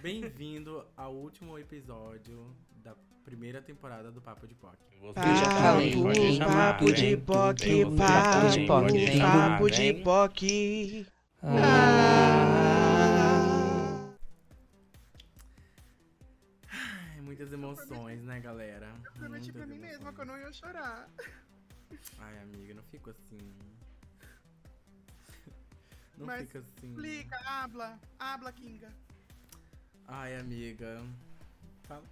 Bem-vindo ao último episódio da primeira temporada do Papo de Poc. Papo de Poc, Papo de Poc. Muitas emoções, né, galera? Eu prometi pra mim mesma que eu não ia chorar. Ai, amiga, não fico assim. Não mas fica assim. Explica, habla, Kinga. Ai, amiga. Fala.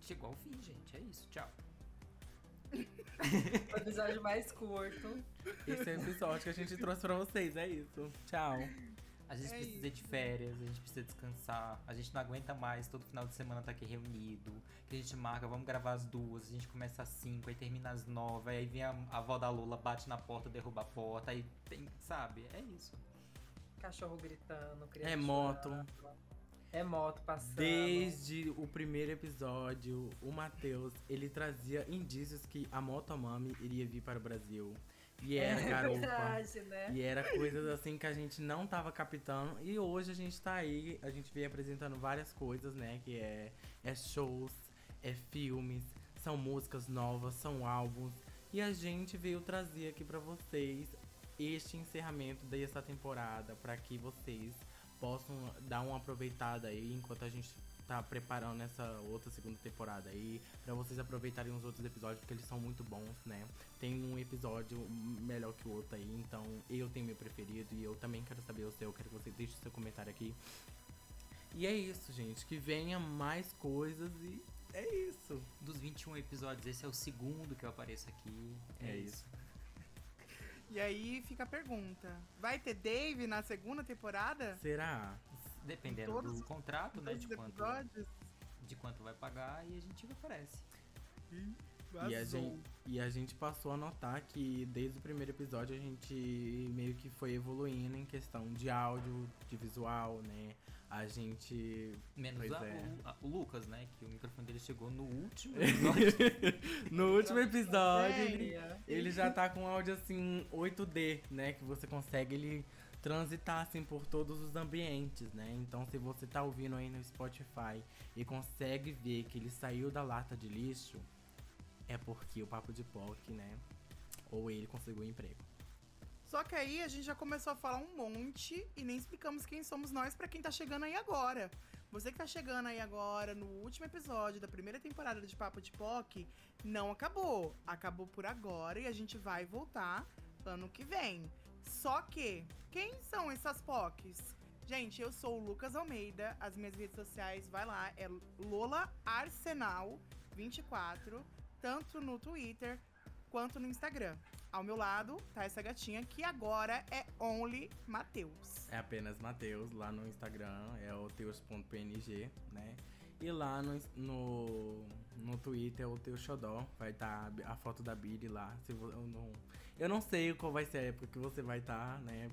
Chegou ao fim, gente. É isso. Tchau. O episódio mais curto. Esse é o episódio que a gente trouxe pra vocês. É isso. Tchau. A gente precisa de férias, a gente precisa descansar. A gente não aguenta mais, todo final de semana tá aqui reunido. Que a gente marca, vamos gravar às 2, a gente começa às 5, aí termina às 9. Aí vem a avó da Lola, bate na porta, derruba a porta. Aí tem, sabe? É isso. Cachorro gritando, criança. É moto passando. Desde o primeiro episódio, o Matheus, ele trazia indícios que a Motomami iria vir para o Brasil. E era garopa, verdade, né? E era coisas assim que a gente não tava captando. E hoje a gente tá aí, a gente vem apresentando várias coisas, né? Que é shows, é filmes, são músicas novas, são álbuns. E a gente veio trazer aqui pra vocês este encerramento dessa temporada, pra que vocês possam dar uma aproveitada aí enquanto a gente tá preparando essa outra segunda temporada aí, pra vocês aproveitarem os outros episódios, porque eles são muito bons, né? Tem um episódio melhor que o outro aí, então eu tenho meu preferido e eu também quero saber o seu, eu quero que você deixe o seu comentário aqui. E é isso, gente, que venha mais coisas e é isso. Dos 21 episódios, esse é o segundo que eu apareço aqui. É isso. E aí fica a pergunta, vai ter Dave na segunda temporada? Será? Dependendo do contrato, né, de quanto vai pagar, e a gente oferece. E a gente passou a notar que desde o primeiro episódio a gente meio que foi evoluindo em questão de áudio, de visual, né, a gente... Menos o Lucas, né, que o microfone dele chegou no último episódio. No último episódio, ele já tá com áudio assim 8D, né, que você consegue ele... transitar assim por todos os ambientes, né? Então se você tá ouvindo aí no Spotify e consegue ver que ele saiu da lata de lixo, é porque o Papo de Poc, né? Ou ele conseguiu um emprego. Só que aí a gente já começou a falar um monte e nem explicamos quem somos nós pra quem tá chegando aí agora. Você que tá chegando aí agora no último episódio da primeira temporada de Papo de Poc, não acabou. Acabou por agora e a gente vai voltar ano que vem. Só que, quem são essas Pocs? Gente, eu sou o Lucas Almeida, as minhas redes sociais, vai lá, é LolaArsenal24, tanto no Twitter quanto no Instagram. Ao meu lado tá essa gatinha que agora é Only Matheus. É apenas Matheus, lá no Instagram é o teus.png, né? E lá no Twitter, o teu xodó, vai estar a foto da Billie lá. Eu não sei qual vai ser a época que você vai estar, né,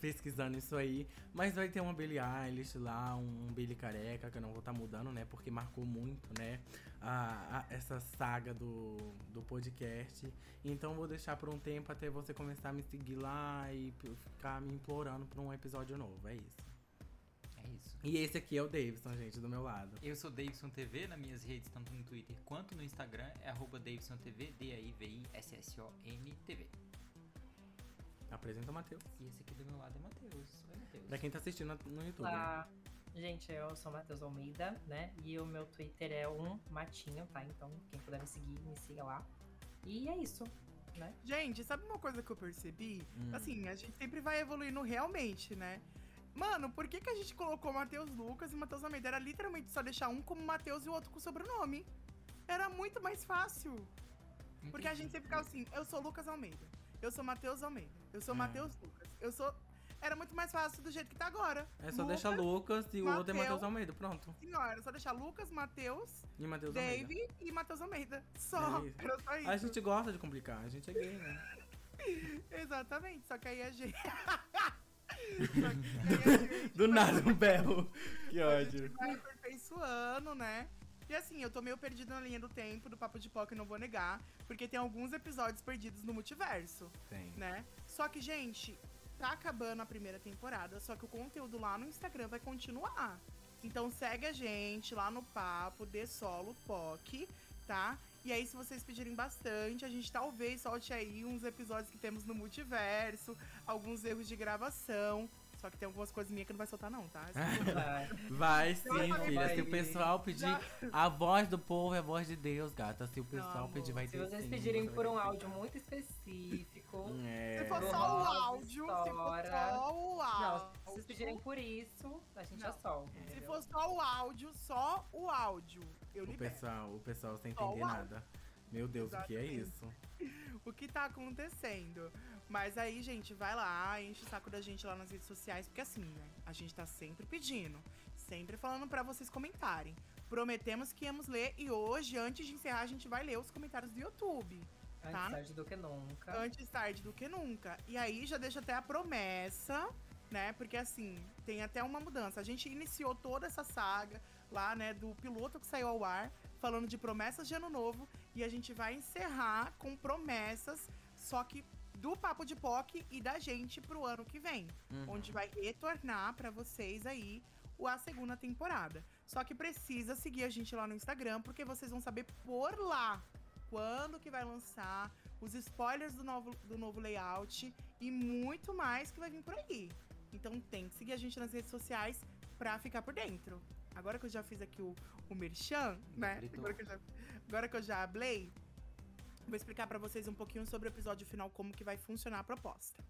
pesquisando isso aí. Mas vai ter uma Billie Eilish lá, um Billie careca, que eu não vou estar mudando, né, porque marcou muito, né, essa saga do podcast. Então vou deixar por um tempo até você começar a me seguir lá e ficar me implorando por um episódio novo, é isso. E esse aqui é o Davidson, gente, do meu lado. Eu sou DavidsonTV, nas minhas redes, tanto no Twitter quanto no Instagram, é @DavidsonTV, DavidsonTV. Apresenta o Matheus. E esse aqui do meu lado é Matheus. Pra quem tá assistindo no YouTube. Olá, né? Gente, eu sou Matheus Almeida, né? E o meu Twitter é um matinho, tá? Então, quem puder me seguir, me siga lá. E é isso. Né? Gente, sabe uma coisa que eu percebi? Assim, a gente sempre vai evoluindo realmente, né? Mano, por que a gente colocou Matheus Lucas e Matheus Almeida? Era literalmente só deixar um como Matheus e o outro com sobrenome. Era muito mais fácil. Porque a gente sempre ficava assim, eu sou Lucas Almeida, eu sou Matheus Almeida, eu sou Matheus Lucas, eu sou... Era muito mais fácil do jeito que tá agora. É só deixar Lucas e o outro é Matheus Almeida, pronto. Senhora, é só deixar Lucas, Matheus, Dave e Matheus Almeida. Só, era só isso. A gente gosta de complicar, a gente é gay, né? Exatamente, só que aí a gente... Do nada um berro. Que ódio. A gente vai aperfeiçoando, né? E assim, eu tô meio perdido na linha do tempo do Papo de Poc, não vou negar, porque tem alguns episódios perdidos no multiverso, né? Só que, gente, tá acabando a primeira temporada, só que o conteúdo lá no Instagram vai continuar. Então segue a gente lá no Papo de Solo Poc, tá? E aí, se vocês pedirem bastante, a gente talvez solte aí uns episódios que temos no multiverso, alguns erros de gravação. Só que tem algumas coisas minhas que não vai soltar não, tá? Vai sim, filha. Se o pessoal pedir a voz do povo, é a voz de Deus, gata. Se o pessoal pedir, vai ter sim. Se vocês pedirem por um áudio muito específico. É. Se for só o áudio, se for só o áudio. Não, se vocês pedirem por isso, a gente já solta. Se for só o áudio, eu libero. O pessoal sem entender nada. Meu Deus, exatamente. O que é isso? O que tá acontecendo? Mas aí, gente, vai lá, enche o saco da gente lá nas redes sociais, porque assim, né? A gente tá sempre pedindo, sempre falando pra vocês comentarem. Prometemos que íamos ler e hoje, antes de encerrar, a gente vai ler os comentários do YouTube. Tá? Antes tarde do que nunca. Antes tarde do que nunca. E aí, já deixa até a promessa, né? Porque assim, tem até uma mudança. A gente iniciou toda essa saga lá, né, do piloto que saiu ao ar, falando de promessas de ano novo. E a gente vai encerrar com promessas, só que do Papo de Poc e da gente pro ano que vem. Uhum. Onde vai retornar pra vocês aí a segunda temporada. Só que precisa seguir a gente lá no Instagram, porque vocês vão saber por lá quando que vai lançar, os spoilers do novo layout e muito mais que vai vir por aí. Então tem que seguir a gente nas redes sociais pra ficar por dentro. Agora que eu já fiz aqui o merchan, né? Agora que eu já hablei, vou explicar pra vocês um pouquinho sobre o episódio final, como que vai funcionar a proposta.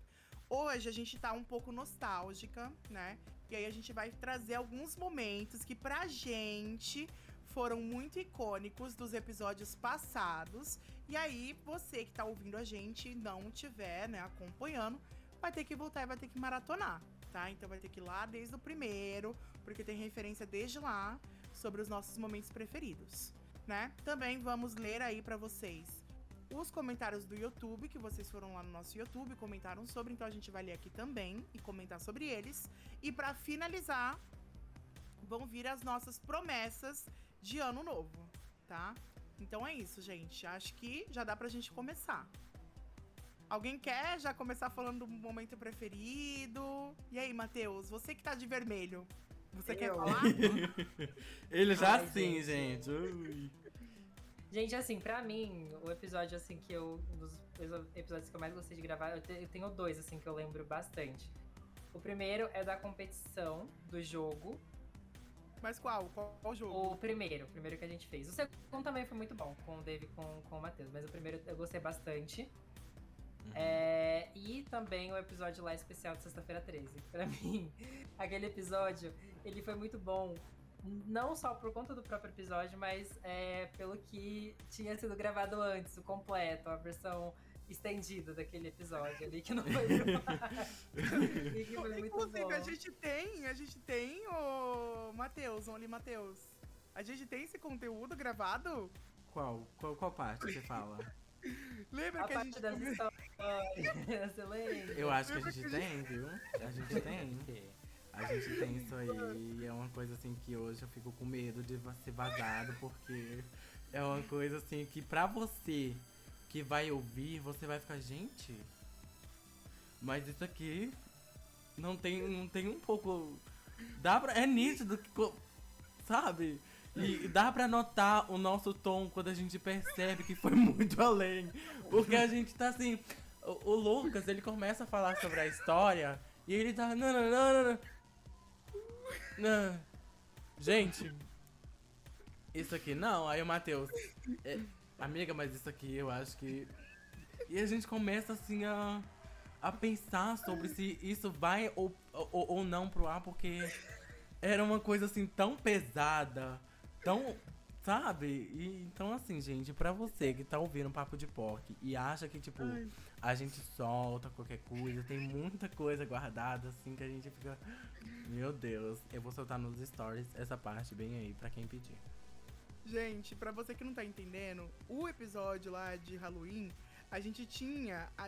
Hoje a gente tá um pouco nostálgica, né? E aí a gente vai trazer alguns momentos que pra gente foram muito icônicos dos episódios passados. E aí você que tá ouvindo a gente e não tiver, né, acompanhando, vai ter que voltar e vai ter que maratonar. Tá? Então vai ter que ir lá desde o primeiro, porque tem referência desde lá sobre os nossos momentos preferidos, né? Também vamos ler aí pra vocês os comentários do YouTube, que vocês foram lá no nosso YouTube, comentaram sobre, então a gente vai ler aqui também e comentar sobre eles. E pra finalizar, vão vir as nossas promessas de ano novo, tá? Então é isso, gente. Acho que já dá pra gente começar. Alguém quer já começar falando do momento preferido? E aí, Matheus, você que tá de vermelho, você quer falar? Ele já sim, gente. Gente, assim, pra mim, o episódio, assim, que eu... Um dos episódios que eu mais gostei de gravar, eu tenho dois, assim, que eu lembro bastante. O primeiro é da competição, do jogo. Mas qual? Qual jogo? O primeiro que a gente fez. O segundo também foi muito bom, com o David, com o Matheus. Mas o primeiro eu gostei bastante. É, e também o episódio lá especial de Sexta-feira 13. Pra mim, aquele episódio, ele foi muito bom. Não só por conta do próprio episódio, mas pelo que tinha sido gravado antes, o completo, a versão estendida daquele episódio ali, que não foi e que foi muito inclusive, bom. a gente tem, ô Matheus, Only Matheus, a gente tem esse conteúdo gravado? Qual parte você fala? Lembra a que a gente das histórias, eu acho que a gente tem, viu? A gente tem isso aí. É uma coisa assim que hoje eu fico com medo de ser vazado, porque é uma coisa assim que pra você que vai ouvir, você vai ficar, gente, mas isso aqui não tem um pouco. Dá pra. É nítido que. Sabe? E dá pra notar o nosso tom quando a gente percebe que foi muito além. Porque a gente tá assim... O Lucas, ele começa a falar sobre a história e ele tá... Não. Gente, isso aqui não. Aí o Matheus... Amiga, mas isso aqui eu acho que... E a gente começa assim a pensar sobre se isso vai ou não pro ar, porque era uma coisa assim tão pesada... Então, sabe? E, então, assim, gente, pra você que tá ouvindo Papo de Poc e acha que, tipo, a gente solta qualquer coisa, tem muita coisa guardada, assim, que a gente fica... Meu Deus, eu vou soltar nos stories essa parte bem aí, pra quem pedir. Gente, pra você que não tá entendendo, o episódio lá de Halloween, a gente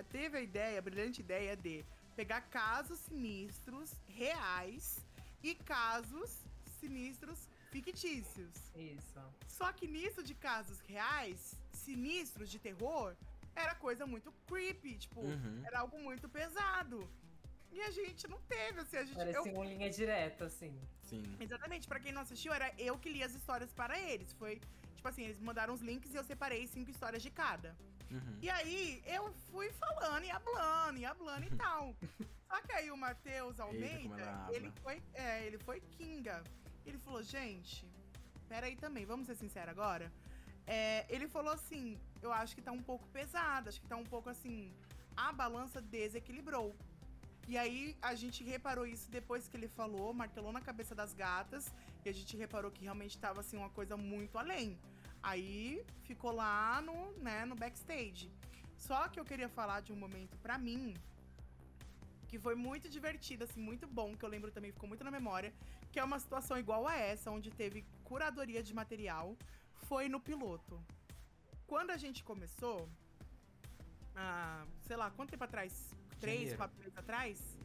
teve a brilhante ideia de pegar casos sinistros reais e casos sinistros fictícios. Isso. Só que nisso de casos reais, sinistros, de terror, era coisa muito creepy, tipo, era algo muito pesado. E a gente não teve, assim, a gente... Parecia uma linha direta, assim. Sim. Exatamente, pra quem não assistiu, era eu que li as histórias para eles. Foi, tipo assim, eles mandaram os links e eu separei 5 histórias de cada. Uhum. E aí, eu fui falando e hablando e tal. Só que aí o Matheus Almeida, ele foi Kinga. Ele falou, gente, peraí também, vamos ser sinceros agora? Ele falou assim, eu acho que tá um pouco pesado, acho que tá um pouco assim... A balança desequilibrou. E aí, a gente reparou isso depois que ele falou, martelou na cabeça das gatas. E a gente reparou que realmente tava, assim, uma coisa muito além. Aí, ficou lá no, né, no backstage. Só que eu queria falar de um momento pra mim, que foi muito divertido, assim, muito bom. Que eu lembro também, ficou muito na memória. Que é uma situação igual a essa, onde teve curadoria de material. Foi no piloto. Quando a gente começou, sei lá, quanto tempo atrás? 3, 4 meses atrás?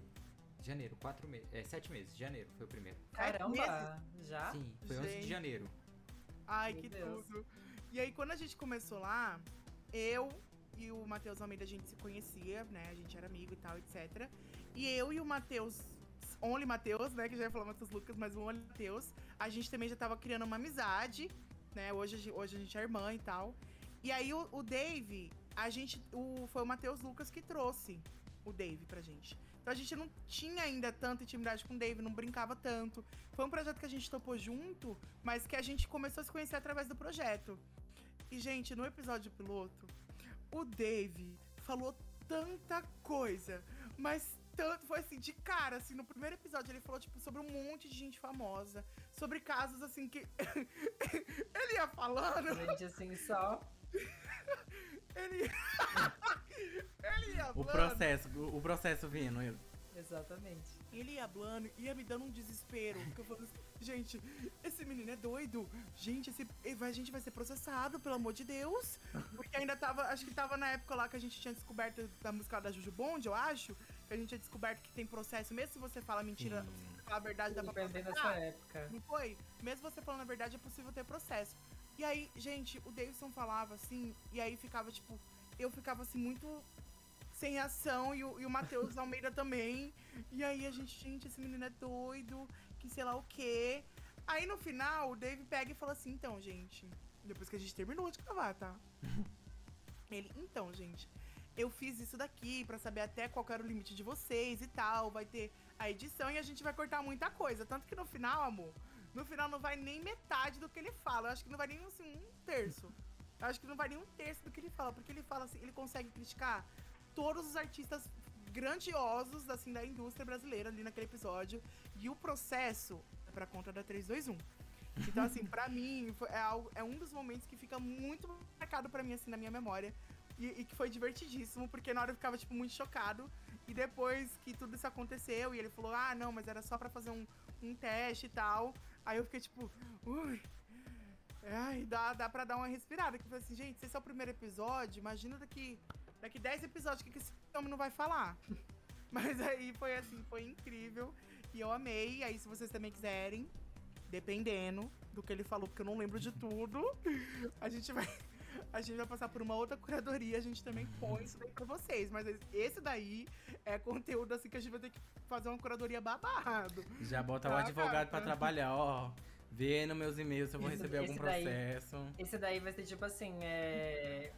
Janeiro, 4 meses. 7 meses. Janeiro foi o primeiro. Caramba! Já? Sim, foi 11 de janeiro. Ai, que tudo. E aí, quando a gente começou lá, eu e o Matheus Almeida, a gente se conhecia, né? A gente era amigo e tal, etc. E eu e o Matheus, Only Matheus, né? Que já ia falar Matheus Lucas, mas o Only Matheus, a gente também já tava criando uma amizade, né? Hoje a gente é irmã e tal. E aí, o Dave, foi o Matheus Lucas que trouxe o Dave pra gente. Então a gente não tinha ainda tanta intimidade com o Dave, não brincava tanto. Foi um projeto que a gente topou junto, mas que a gente começou a se conhecer através do projeto. E, gente, no episódio piloto, o Dave falou tanta coisa, mas tanto, foi assim, de cara, assim, no primeiro episódio ele falou, tipo, sobre um monte de gente famosa, sobre casos, assim, que ele ia falando. Gente, assim, só... Ele ia blando. O processo vindo, ele. Exatamente. Ele ia blando, ia me dando um desespero. Porque eu falando assim, gente, esse menino é doido. Gente, a gente vai ser processado, pelo amor de Deus. Porque ainda tava, acho que tava na época lá que a gente tinha descoberto da música da Juju Bond, eu acho. Que a gente tinha descoberto que tem processo. Mesmo se você fala mentira, se você fala a verdade, dá pra processar. Não foi? Mesmo você falando a verdade, é possível ter processo. E aí, gente, o Davidson falava assim, e aí ficava, tipo, eu ficava assim, muito sem reação, e o Matheus Almeida também. E aí a gente, esse menino é doido, que sei lá o quê. Aí no final, o Dave pega e fala assim, então, gente, depois que a gente terminou de gravar, tá? Ele, então, gente, eu fiz isso daqui pra saber até qual era o limite de vocês e tal, vai ter a edição e a gente vai cortar muita coisa. Tanto que no final, amor, não vai nem metade do que ele fala. Eu acho que não vai nem assim, um terço. Eu acho que não vai nem um terço do que ele fala. Porque ele fala assim, ele consegue criticar todos os artistas grandiosos, assim, da indústria brasileira ali naquele episódio. E o processo é pra conta da 3, 2, 1. Então, assim, pra mim, é um dos momentos que fica muito marcado pra mim, assim, na minha memória. E que foi divertidíssimo, porque na hora eu ficava, tipo, muito chocado. E depois que tudo isso aconteceu, e ele falou, ah, não, mas era só pra fazer um teste e tal. Aí eu fiquei, tipo, ui... Ai, dá pra dar uma respirada. Que eu falei assim, gente, se esse é o primeiro episódio, imagina daqui 10 episódios, o que esse homem não vai falar? Mas aí foi assim, foi incrível. E eu amei. E aí, se vocês também quiserem, dependendo do que ele falou, porque eu não lembro de tudo, a gente vai passar por uma outra curadoria, a gente também põe isso daí pra vocês. Mas esse daí é conteúdo assim que a gente vai ter que fazer uma curadoria babado. Já bota o advogado pra trabalhar, ó. Vê nos meus e-mails se eu vou receber algum processo. Esse daí vai ser tipo assim,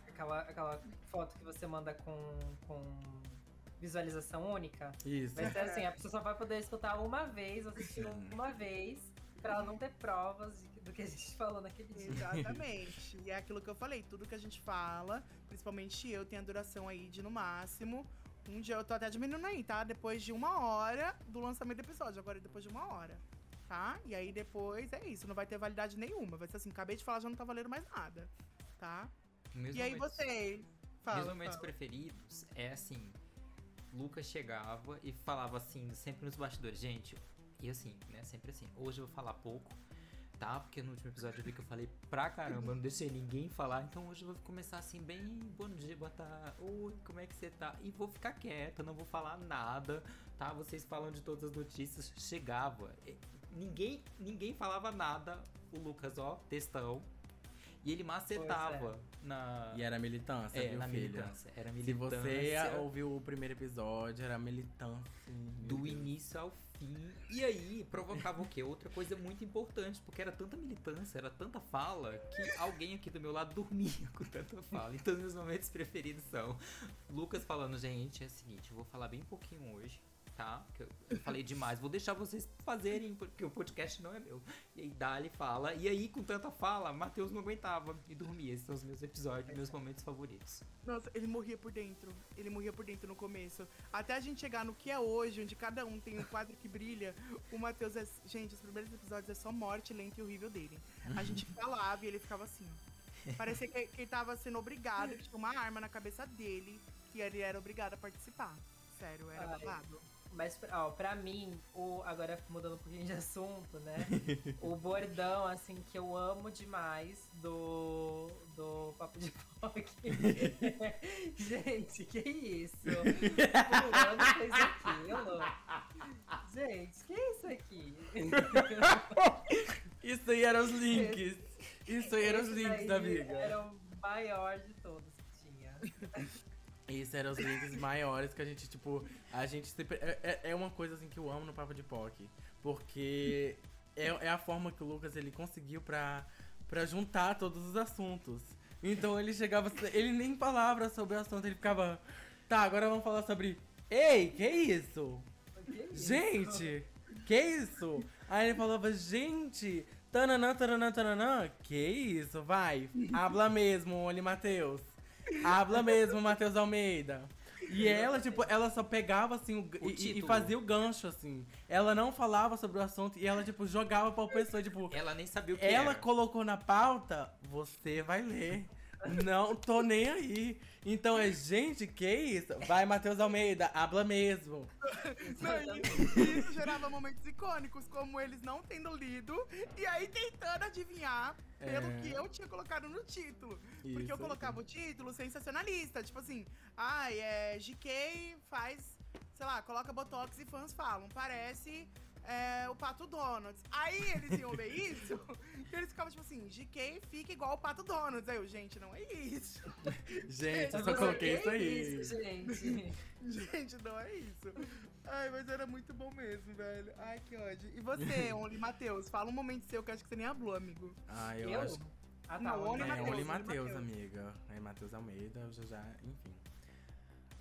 aquela foto que você manda com visualização única. Isso. Vai ser assim, a pessoa só vai poder escutar uma vez, assistir uma vez, pra ela não ter provas do que a gente falou naquele dia. Exatamente. E é aquilo que eu falei, tudo que a gente fala, principalmente eu, tem a duração aí de no máximo... Um dia eu tô até diminuindo aí, tá? Depois de 1 hora do lançamento do episódio, agora é depois de 1 hora. Tá? E aí depois é isso, não vai ter validade nenhuma. Vai ser assim, acabei de falar, já não tá valendo mais nada. Tá? E aí você... Meus momentos preferidos é assim, Lucas chegava e falava assim, sempre nos bastidores, gente, e assim, né, sempre assim, hoje eu vou falar pouco, tá? Porque no último episódio eu vi que eu falei pra caramba, eu não deixei ninguém falar, então hoje eu vou começar assim, bem, bom dia, boa tarde, oi, como é que você tá? E vou ficar quieta, não vou falar nada, tá? Vocês falam de todas as notícias, chegava, ninguém falava nada, o Lucas, ó, textão. E ele macetava na... E era militância, viu, na filha? Militância. Era militância. Se você ouviu o primeiro episódio, era militância. Do início ao fim. E aí, provocava o quê? Outra coisa muito importante, porque era tanta militância, era tanta fala, que alguém aqui do meu lado dormia com tanta fala. Então, meus momentos preferidos são Lucas falando, gente, é o seguinte, eu vou falar bem pouquinho hoje, tá? Que eu falei demais, vou deixar vocês fazerem, porque o podcast não é meu. E aí Dali fala, e aí com tanta fala, Matheus não aguentava e dormia. Esses são os meus episódios, meus momentos favoritos. Nossa, ele morria por dentro. Ele morria por dentro no começo. Até a gente chegar no que é hoje, onde cada um tem um quadro que brilha, o Matheus é... Gente, os primeiros episódios é só morte lenta e horrível dele. A gente falava e ele ficava assim. Parecia que ele tava sendo obrigado, que tinha uma arma na cabeça dele, que ele era obrigado a participar. Sério, era babado. Mas, ó, pra mim, agora mudando um pouquinho de assunto, né? O bordão, assim, que eu amo demais do Papo de Poc. Gente, que isso? Fulano fez aquilo. Gente, que isso aqui? Isso aí eram os links. Isso aí eram os links, amiga. Era o maior de todos que tinha. Esses eram os links maiores que a gente sempre... É uma coisa, assim, que eu amo no Papo de Poc. Porque é a forma que o Lucas, ele conseguiu pra juntar todos os assuntos. Então ele chegava... Ele nem falava sobre o assunto, ele ficava... Tá, agora vamos falar sobre... Ei, que isso? Gente, que isso? Aí ele falava, gente... Tananã, tananã, tananã. Que isso? Vai, habla mesmo, olha, Matheus. Habla mesmo, Matheus Almeida. E ela, ela só pegava, assim, e fazia o gancho, assim. Ela não falava sobre o assunto e ela, jogava pra pessoa, Ela nem sabia o que era. Ela colocou na pauta, você vai ler. Não tô nem aí. Então é, gente, que isso? Vai, Matheus Almeida, habla mesmo. Não, isso gerava momentos icônicos, como eles não tendo lido. E aí tentando adivinhar pelo que eu tinha colocado no título. Isso, porque eu colocava o título sensacionalista. Tipo assim, GK faz, sei lá, coloca botox e fãs falam. Parece... o Pato Donuts. Aí eles iam ler isso, e eles ficavam GK fica igual o Pato Donuts. Aí eu, gente, não é isso. Gente, eu só coloquei isso aí. Isso, gente. Gente, não é isso. Ai, mas era muito bom mesmo, velho. Ai, que ódio. E você, Only Matheus, fala um momento seu que eu acho que você nem hablou, amigo. Ah, eu acho. Ah, tá. Only Matheus, amiga. É Matheus Almeida, eu já, enfim.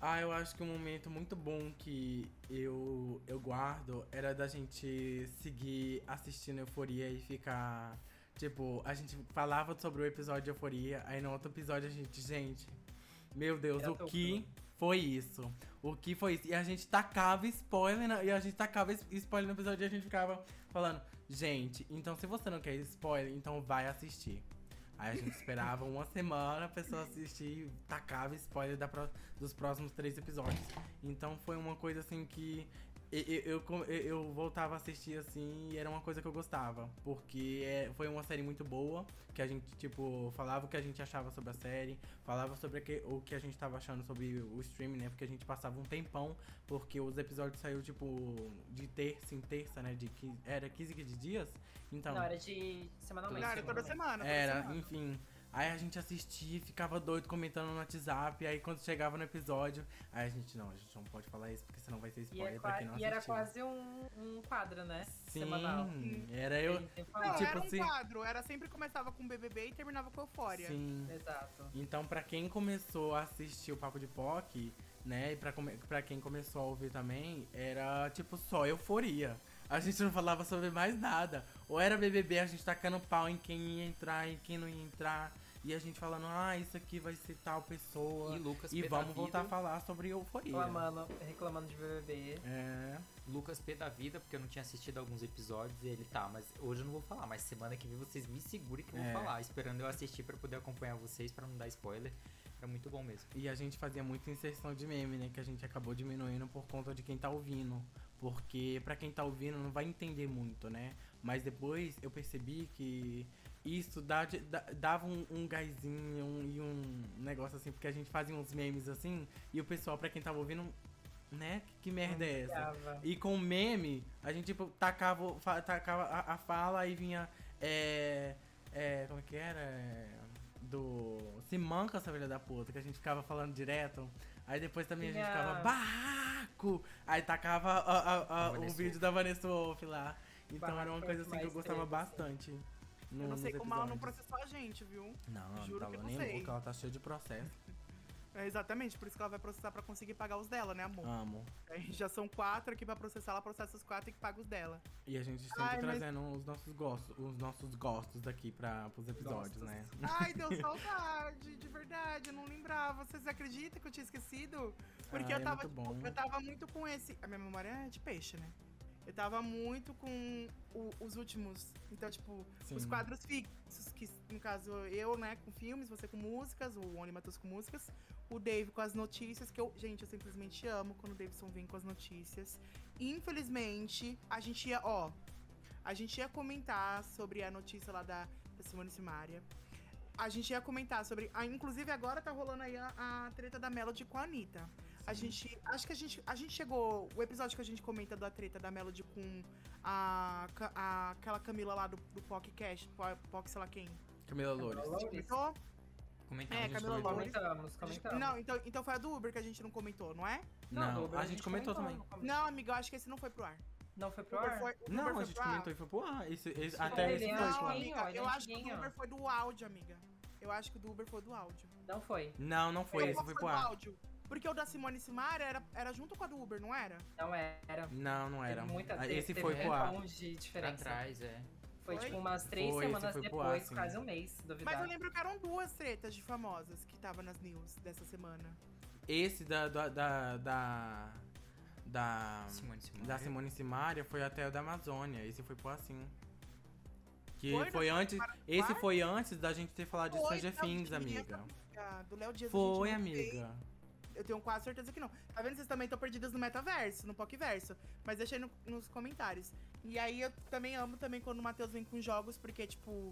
Ah, eu acho que um momento muito bom que eu guardo era da gente seguir assistindo Euforia e ficar... a gente falava sobre o episódio de Euforia, aí no outro episódio a gente... Gente, meu Deus, o que foi isso? O que foi isso? E a gente tacava spoiler no episódio e a gente ficava falando... Gente, então se você não quer spoiler, então vai assistir. Aí a gente esperava uma semana a pessoa assistir e tacava spoiler dos próximos 3 episódios. Então foi uma coisa assim que eu voltava a assistir assim e era uma coisa que eu gostava. Porque foi uma série muito boa, que a gente falava o que a gente achava sobre a série. Falava sobre o que a gente tava achando sobre o streaming, né? Porque a gente passava um tempão, porque os episódios saíam de terça em terça, né? Era 15 dias. Então, não, era de semanalmente. Não, era toda semana. Era, enfim. Aí a gente assistia, ficava doido comentando no WhatsApp. Aí quando chegava no episódio, aí a gente não pode falar isso, porque senão vai ser spoiler pra quem não assistiu. E era quase um quadro, né? Sim, semanal. Era eu. Não, era um quadro. Era sempre começava com BBB e terminava com Euforia. Sim. Exato. Então pra quem começou a assistir o Papo de Poc, né? E pra quem começou a ouvir também, era só Euforia. A gente não falava sobre mais nada. Ou era BBB, a gente tacando pau em quem ia entrar, em quem não ia entrar. E a gente falando, isso aqui vai ser tal pessoa. E Lucas P. E vamos voltar a falar sobre Euforia. Reclamando de BBB. É. Lucas P. da vida, porque eu não tinha assistido alguns episódios. E ele, mas hoje eu não vou falar. Mas semana que vem vocês me segurem que eu vou falar. Esperando eu assistir pra poder acompanhar vocês, pra não dar spoiler. Era muito bom mesmo. E a gente fazia muita inserção de meme, né? Que a gente acabou diminuindo por conta de quem tá ouvindo. Porque pra quem tá ouvindo não vai entender muito, né? Mas depois eu percebi que isso dava um gásinho e um negócio assim. Porque a gente fazia uns memes assim e o pessoal, pra quem tava ouvindo, né? Que merda é essa? E com o meme, a gente tacava a fala e vinha... Como é que era? Do Se Manca, essa filha da puta, que a gente ficava falando direto. Aí depois também a gente ficava barraco. Aí tacava o vídeo da Vanessa Wolf lá. Então barraco era uma coisa assim que eu gostava bastante. Eu não sei como ela não processou a gente, viu? Não, juro que não sei. Porque ela tá cheia de processo. É, exatamente, por isso que ela vai processar pra conseguir pagar os dela, né, amor? Amo. É, já são 4 aqui pra processar, ela processa os 4 e que paga os dela. E a gente sempre trazendo os nossos gostos daqui pros episódios, né? Ai, deu saudade, de verdade, eu não lembrava. Vocês acreditam que eu tinha esquecido? Porque eu tava muito com esse... A minha memória é de peixe, né? Eu tava muito com os últimos, então, tipo, sim, os quadros fixos, que no caso eu, né, com filmes, você com músicas, o Oni Matheus com músicas, o Dave com as notícias, que eu, gente, eu simplesmente amo quando o Davidson vem com as notícias. Infelizmente, a gente ia comentar sobre a notícia lá da Simone Simaria. A gente ia comentar sobre, inclusive agora tá rolando aí a treta da Melody com a Anitta. Acho que a gente chegou... O episódio que a gente comenta da treta da Melody com aquela Camila lá do Poccast, Poc, sei lá quem. Camila Loures. Comentamos, Camila Loures. Comentamos. Não, então foi a do Uber que a gente não comentou, não é? Não, a gente comentou também. Não, amiga, eu acho que esse não foi pro ar. Não foi pro ar? Não, a gente comentou e foi pro ar. Eu acho que o Uber foi do áudio, amiga. Eu acho que o do Uber foi do áudio. Não foi. Não foi, esse foi pro ar. Porque o da Simone Simaria era junto com a do Uber, não era? Não era. Esse foi pro ar. Atrás, Foi tipo umas 3 semanas depois, quase um mês, duvidado. Mas eu lembro que eram 2 tretas de famosas que estavam nas news dessa semana. Esse da Simone Simaria foi até o da Amazônia, esse foi pro assim. Foi antes da gente ter falado de Stranger Things, amiga. Do Léo Dias. Foi, amiga. Eu tenho quase certeza que não. Tá vendo? Vocês também estão perdidas no metaverso, no Pockverso. Mas deixa aí nos comentários. E aí, eu também amo quando o Matheus vem com jogos, porque, tipo...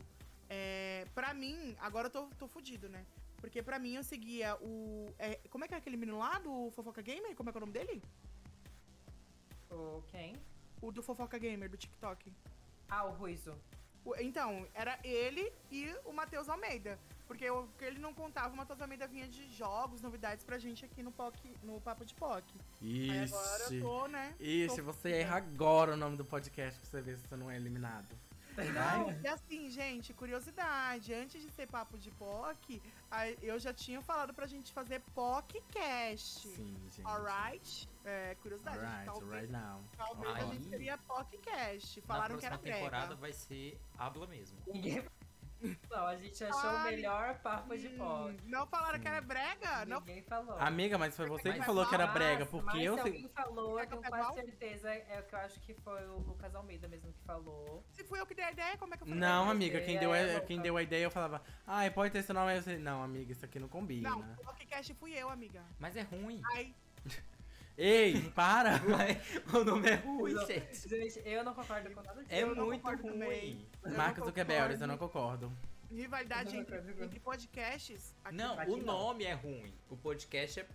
pra mim, agora eu tô fudido, né? Porque pra mim, eu seguia o... como é que é aquele menino lá do Fofoca Gamer? Como é que é o nome dele? Quem? O do Fofoca Gamer, do TikTok. Ah, o Ruizo. Então, era ele e o Matheus Almeida. Porque o que ele não contava, o Matheus Almeida vinha de jogos, novidades pra gente aqui no Papo de Poc. Isso. Aí agora eu tô, né? Isso, você erra agora o nome do podcast pra você ver se você não é eliminado. Não, e assim, gente, curiosidade, antes de ter Papo de Poc, eu já tinha falado pra gente fazer Poccast. Sim, gente. Alright? Curiosidade, talvez a gente teria Poccast. Falaram que era brega. A temporada vai ser habla mesmo. Não, a gente achou o melhor Papo de Poc. Não falaram que era brega? Ninguém falou. Amiga, mas foi você que falou que era brega, porque eu... Mas alguém falou, eu tenho quase certeza, que eu acho que foi o Lucas Almeida mesmo que falou. Se fui eu que dei a ideia, como é que eu falei? Não, amiga, quem deu a ideia, eu falava, pode ter esse nome, aí eu falei, não, amiga, isso aqui não combina. Não, o podcast fui eu, amiga. Mas é ruim. Ai. Ei, para! O nome é ruim, gente. Eu não concordo com nada disso. É muito ruim. Marcos Zuckerberg, eu não concordo. Rivalidade entre podcasts. Não, o nome é ruim. O podcast é...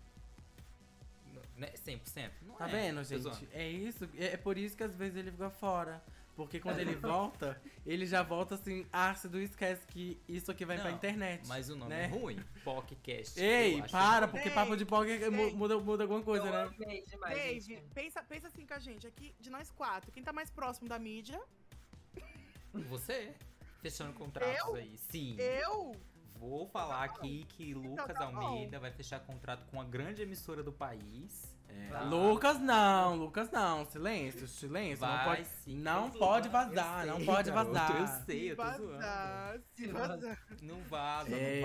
Não é 100%. Não tá vendo, gente? É isso. É por isso que às vezes ele fica fora. Porque quando ele volta, ele já volta assim, ácido, esquece que isso aqui vai pra internet. Mas o nome é ruim. Pockcast. Ei, para, porque Papo de Poc muda alguma coisa, eu né? Amei demais, Dave, pensa assim com a gente, aqui de nós 4, quem tá mais próximo da mídia? Você. Fechando contratos aí. Sim. Eu? Vou falar aqui que Lucas Almeida vai fechar contrato com a grande emissora do país. Lucas não. Silêncio. Vai, não pode vazar. Garoto, eu sei, eu tô zoando. Não vaza, hein?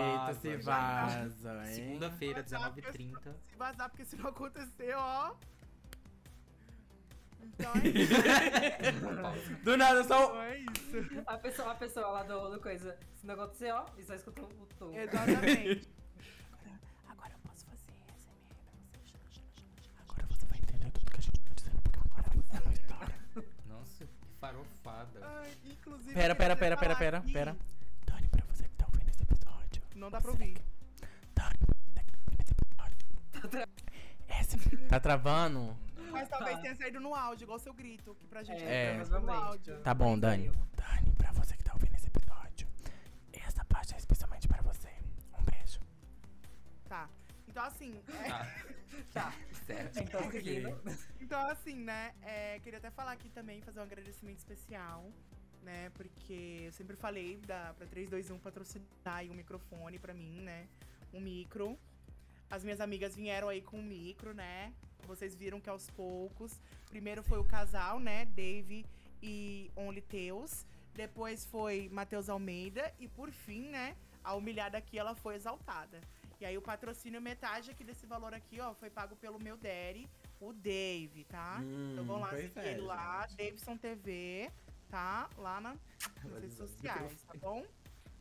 Segunda-feira, 19h30. Se vazar, porque se não acontecer, ó... Então é isso. Do nada, só... Então é isso. A pessoa lá do coisa, se não acontecer, ó, e só escutou o tom. Exatamente. Agora eu posso fazer. Nossa, que farofada. Inclusive. Pera. Dani, pra você que tá ouvindo esse episódio. Não dá pra ouvir. Dani, pra você que tá ouvindo esse episódio. Tá travando? Mas talvez tenha saído no áudio, igual seu grito, que pra gente tá no áudio. Tá bom, Dani. Dani, pra você que tá ouvindo esse episódio, Tá. Então, assim. Tá. Certo. Então, seguindo. Então, assim, né? Queria até falar aqui também, fazer um agradecimento especial, né? Porque eu sempre falei pra 321 patrocinar aí um microfone pra mim, né? Um micro. As minhas amigas vieram aí com um micro, né? Vocês viram que aos poucos. Primeiro foi o casal, né? Dave e Only Teus. Depois foi Matheus Almeida. E por fim, né? A humilhada aqui, ela foi exaltada. E aí o patrocínio, metade aqui desse valor aqui, ó, foi pago pelo meu daddy, o Dave, tá? Então vão lá seguir ele lá, DavidsonTV, tá? Lá nas redes sociais, tá bom?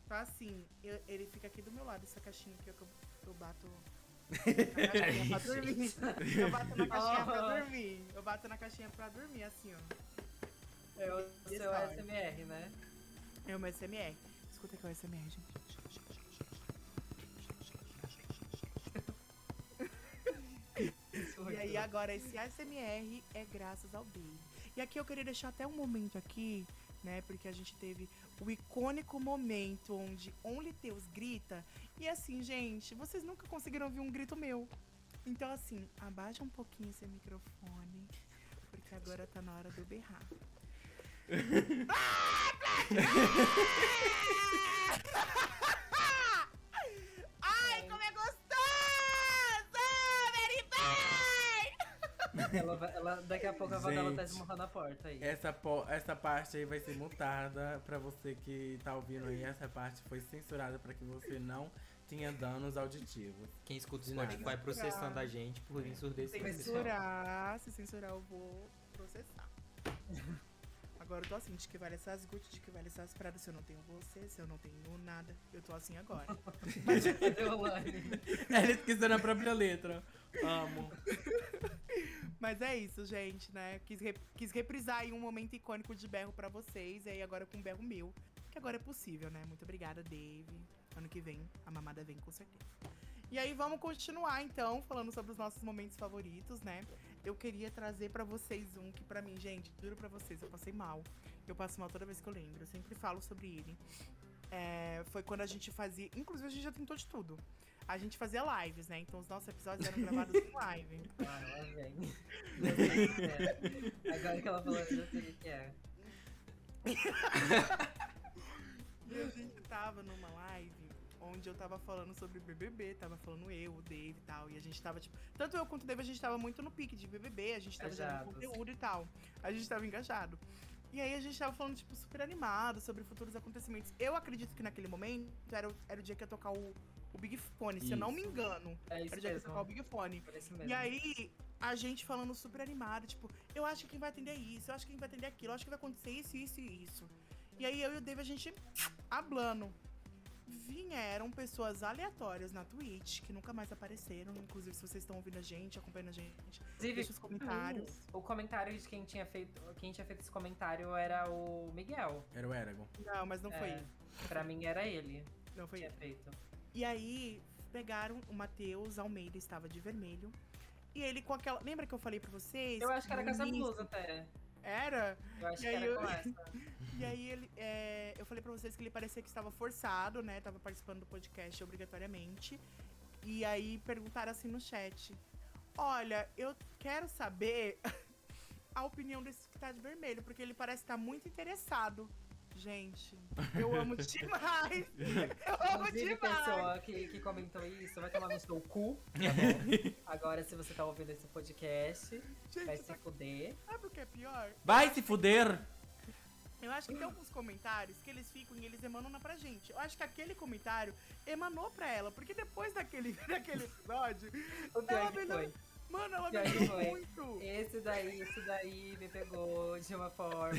Então assim, ele fica aqui do meu lado, essa caixinha aqui, ó, que eu bato na caixinha pra dormir. Eu bato na caixinha pra dormir. Eu bato na caixinha pra dormir, assim, ó. É o seu ASMR, né? É o meu ASMR. Escuta aqui o ASMR, gente. E aí agora esse ASMR é graças ao Dave. E aqui eu queria deixar até um momento aqui, né? Porque a gente teve o icônico momento onde Only Teus grita. E assim, gente, vocês nunca conseguiram ouvir um grito meu. Então assim, abaixa um pouquinho esse microfone, porque agora tá na hora do berrar. Ai, como é gostoso! Daqui a pouco a Vadela tá esmurrando a porta aí. Essa parte aí vai ser mutada pra você que tá ouvindo aí. Essa parte foi censurada pra que você não tenha danos auditivos. Quem escuta o Spotify vai processando a gente por ensurdecimento. Se censurar eu vou processar. Agora eu tô assim, de que vale essas Gucci, de que vale essas Prada, se eu não tenho você, se eu não tenho nada, eu tô assim agora. Ela esqueceu na própria letra. Amo. Mas é isso, gente, né? Quis reprisar aí um momento icônico de berro pra vocês, e aí agora com um berro meu, que agora é possível, né? Muito obrigada, Dave. Ano que vem, a mamada vem com certeza. E aí vamos continuar, então, falando sobre os nossos momentos favoritos, né? Eu queria trazer pra vocês um que pra mim, gente, juro pra vocês, eu passei mal. Eu passo mal toda vez que eu lembro, eu sempre falo sobre ele. Foi quando a gente fazia… Inclusive, a gente já tentou de tudo. A gente fazia lives, né? Então, os nossos episódios eram gravados em live. Ah, ela vem. Agora que ela falou, eu já sei o que é. E a gente tava numa live… Onde eu tava falando sobre BBB, tava falando eu, o Dave e tal. E a gente tava, tipo… Tanto eu quanto o Dave, a gente tava muito no pique de BBB. A gente tava gerando conteúdo e tal. A gente tava engajado. E aí, a gente tava falando, tipo, super animado sobre futuros acontecimentos. Eu acredito que naquele momento, era o dia que ia tocar o Big Fone, se eu não me engano. É isso, era o dia que ia tocar o Big Fone. E aí, a gente falando super animado, tipo… Eu acho que quem vai atender isso, eu acho que quem vai atender aquilo. Eu acho que vai acontecer isso, isso e isso. E aí, eu e o Dave, a gente… Hablando. Vieram pessoas aleatórias na Twitch, que nunca mais apareceram. Inclusive, se vocês estão ouvindo a gente, acompanhando a gente, deixa os comentários. O comentário de quem tinha feito esse comentário era o Miguel. Era o Eragon. Não, mas não foi ele. Pra mim, era ele. Não foi ele. Feito. E aí, pegaram o Matheus Almeida, estava de vermelho. E ele com aquela… Lembra que eu falei pra vocês? Eu acho que era com essa blusa até. Era? Eu acho que era com essa. E aí, eu falei pra vocês que ele parecia que estava forçado, né? Tava participando do podcast obrigatoriamente. E aí, perguntaram assim no chat. Olha, eu quero saber a opinião desse que tá de vermelho. Porque ele parece estar muito interessado. Gente, eu amo demais! Eu amo demais! Pessoa que comentou isso, vai tomar no seu cu, tá bom? Agora, se você tá ouvindo esse podcast, gente, vai se fuder. Sabe o que é pior? Vai se fuder! Eu acho que tem alguns comentários que eles ficam e eles emanam pra gente. Eu acho que aquele comentário emanou pra ela, porque depois daquele episódio… O pior que foi. Mano, ela me pegou muito! Esse daí me pegou de uma forma.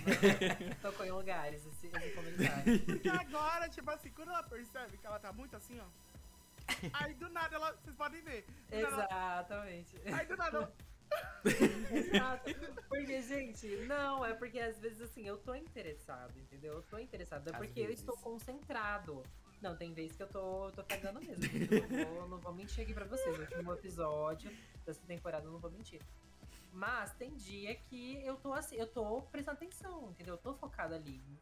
Tocou em lugares esse comentário. Porque agora, tipo assim, quando ela percebe que ela tá muito assim, ó. Aí do nada ela… Vocês podem ver. Exatamente. Ela, aí do nada ela… Exato. Porque, gente, não, é porque às vezes assim, eu tô interessado, entendeu? Eu tô interessado, é porque eu estou concentrado. Não, tem vezes que eu tô pegando mesmo. Eu não vou mentir aqui pra vocês. No último episódio dessa temporada, eu não vou mentir. Mas tem dia que eu tô assim, eu tô prestando atenção, entendeu? Eu tô focado ali em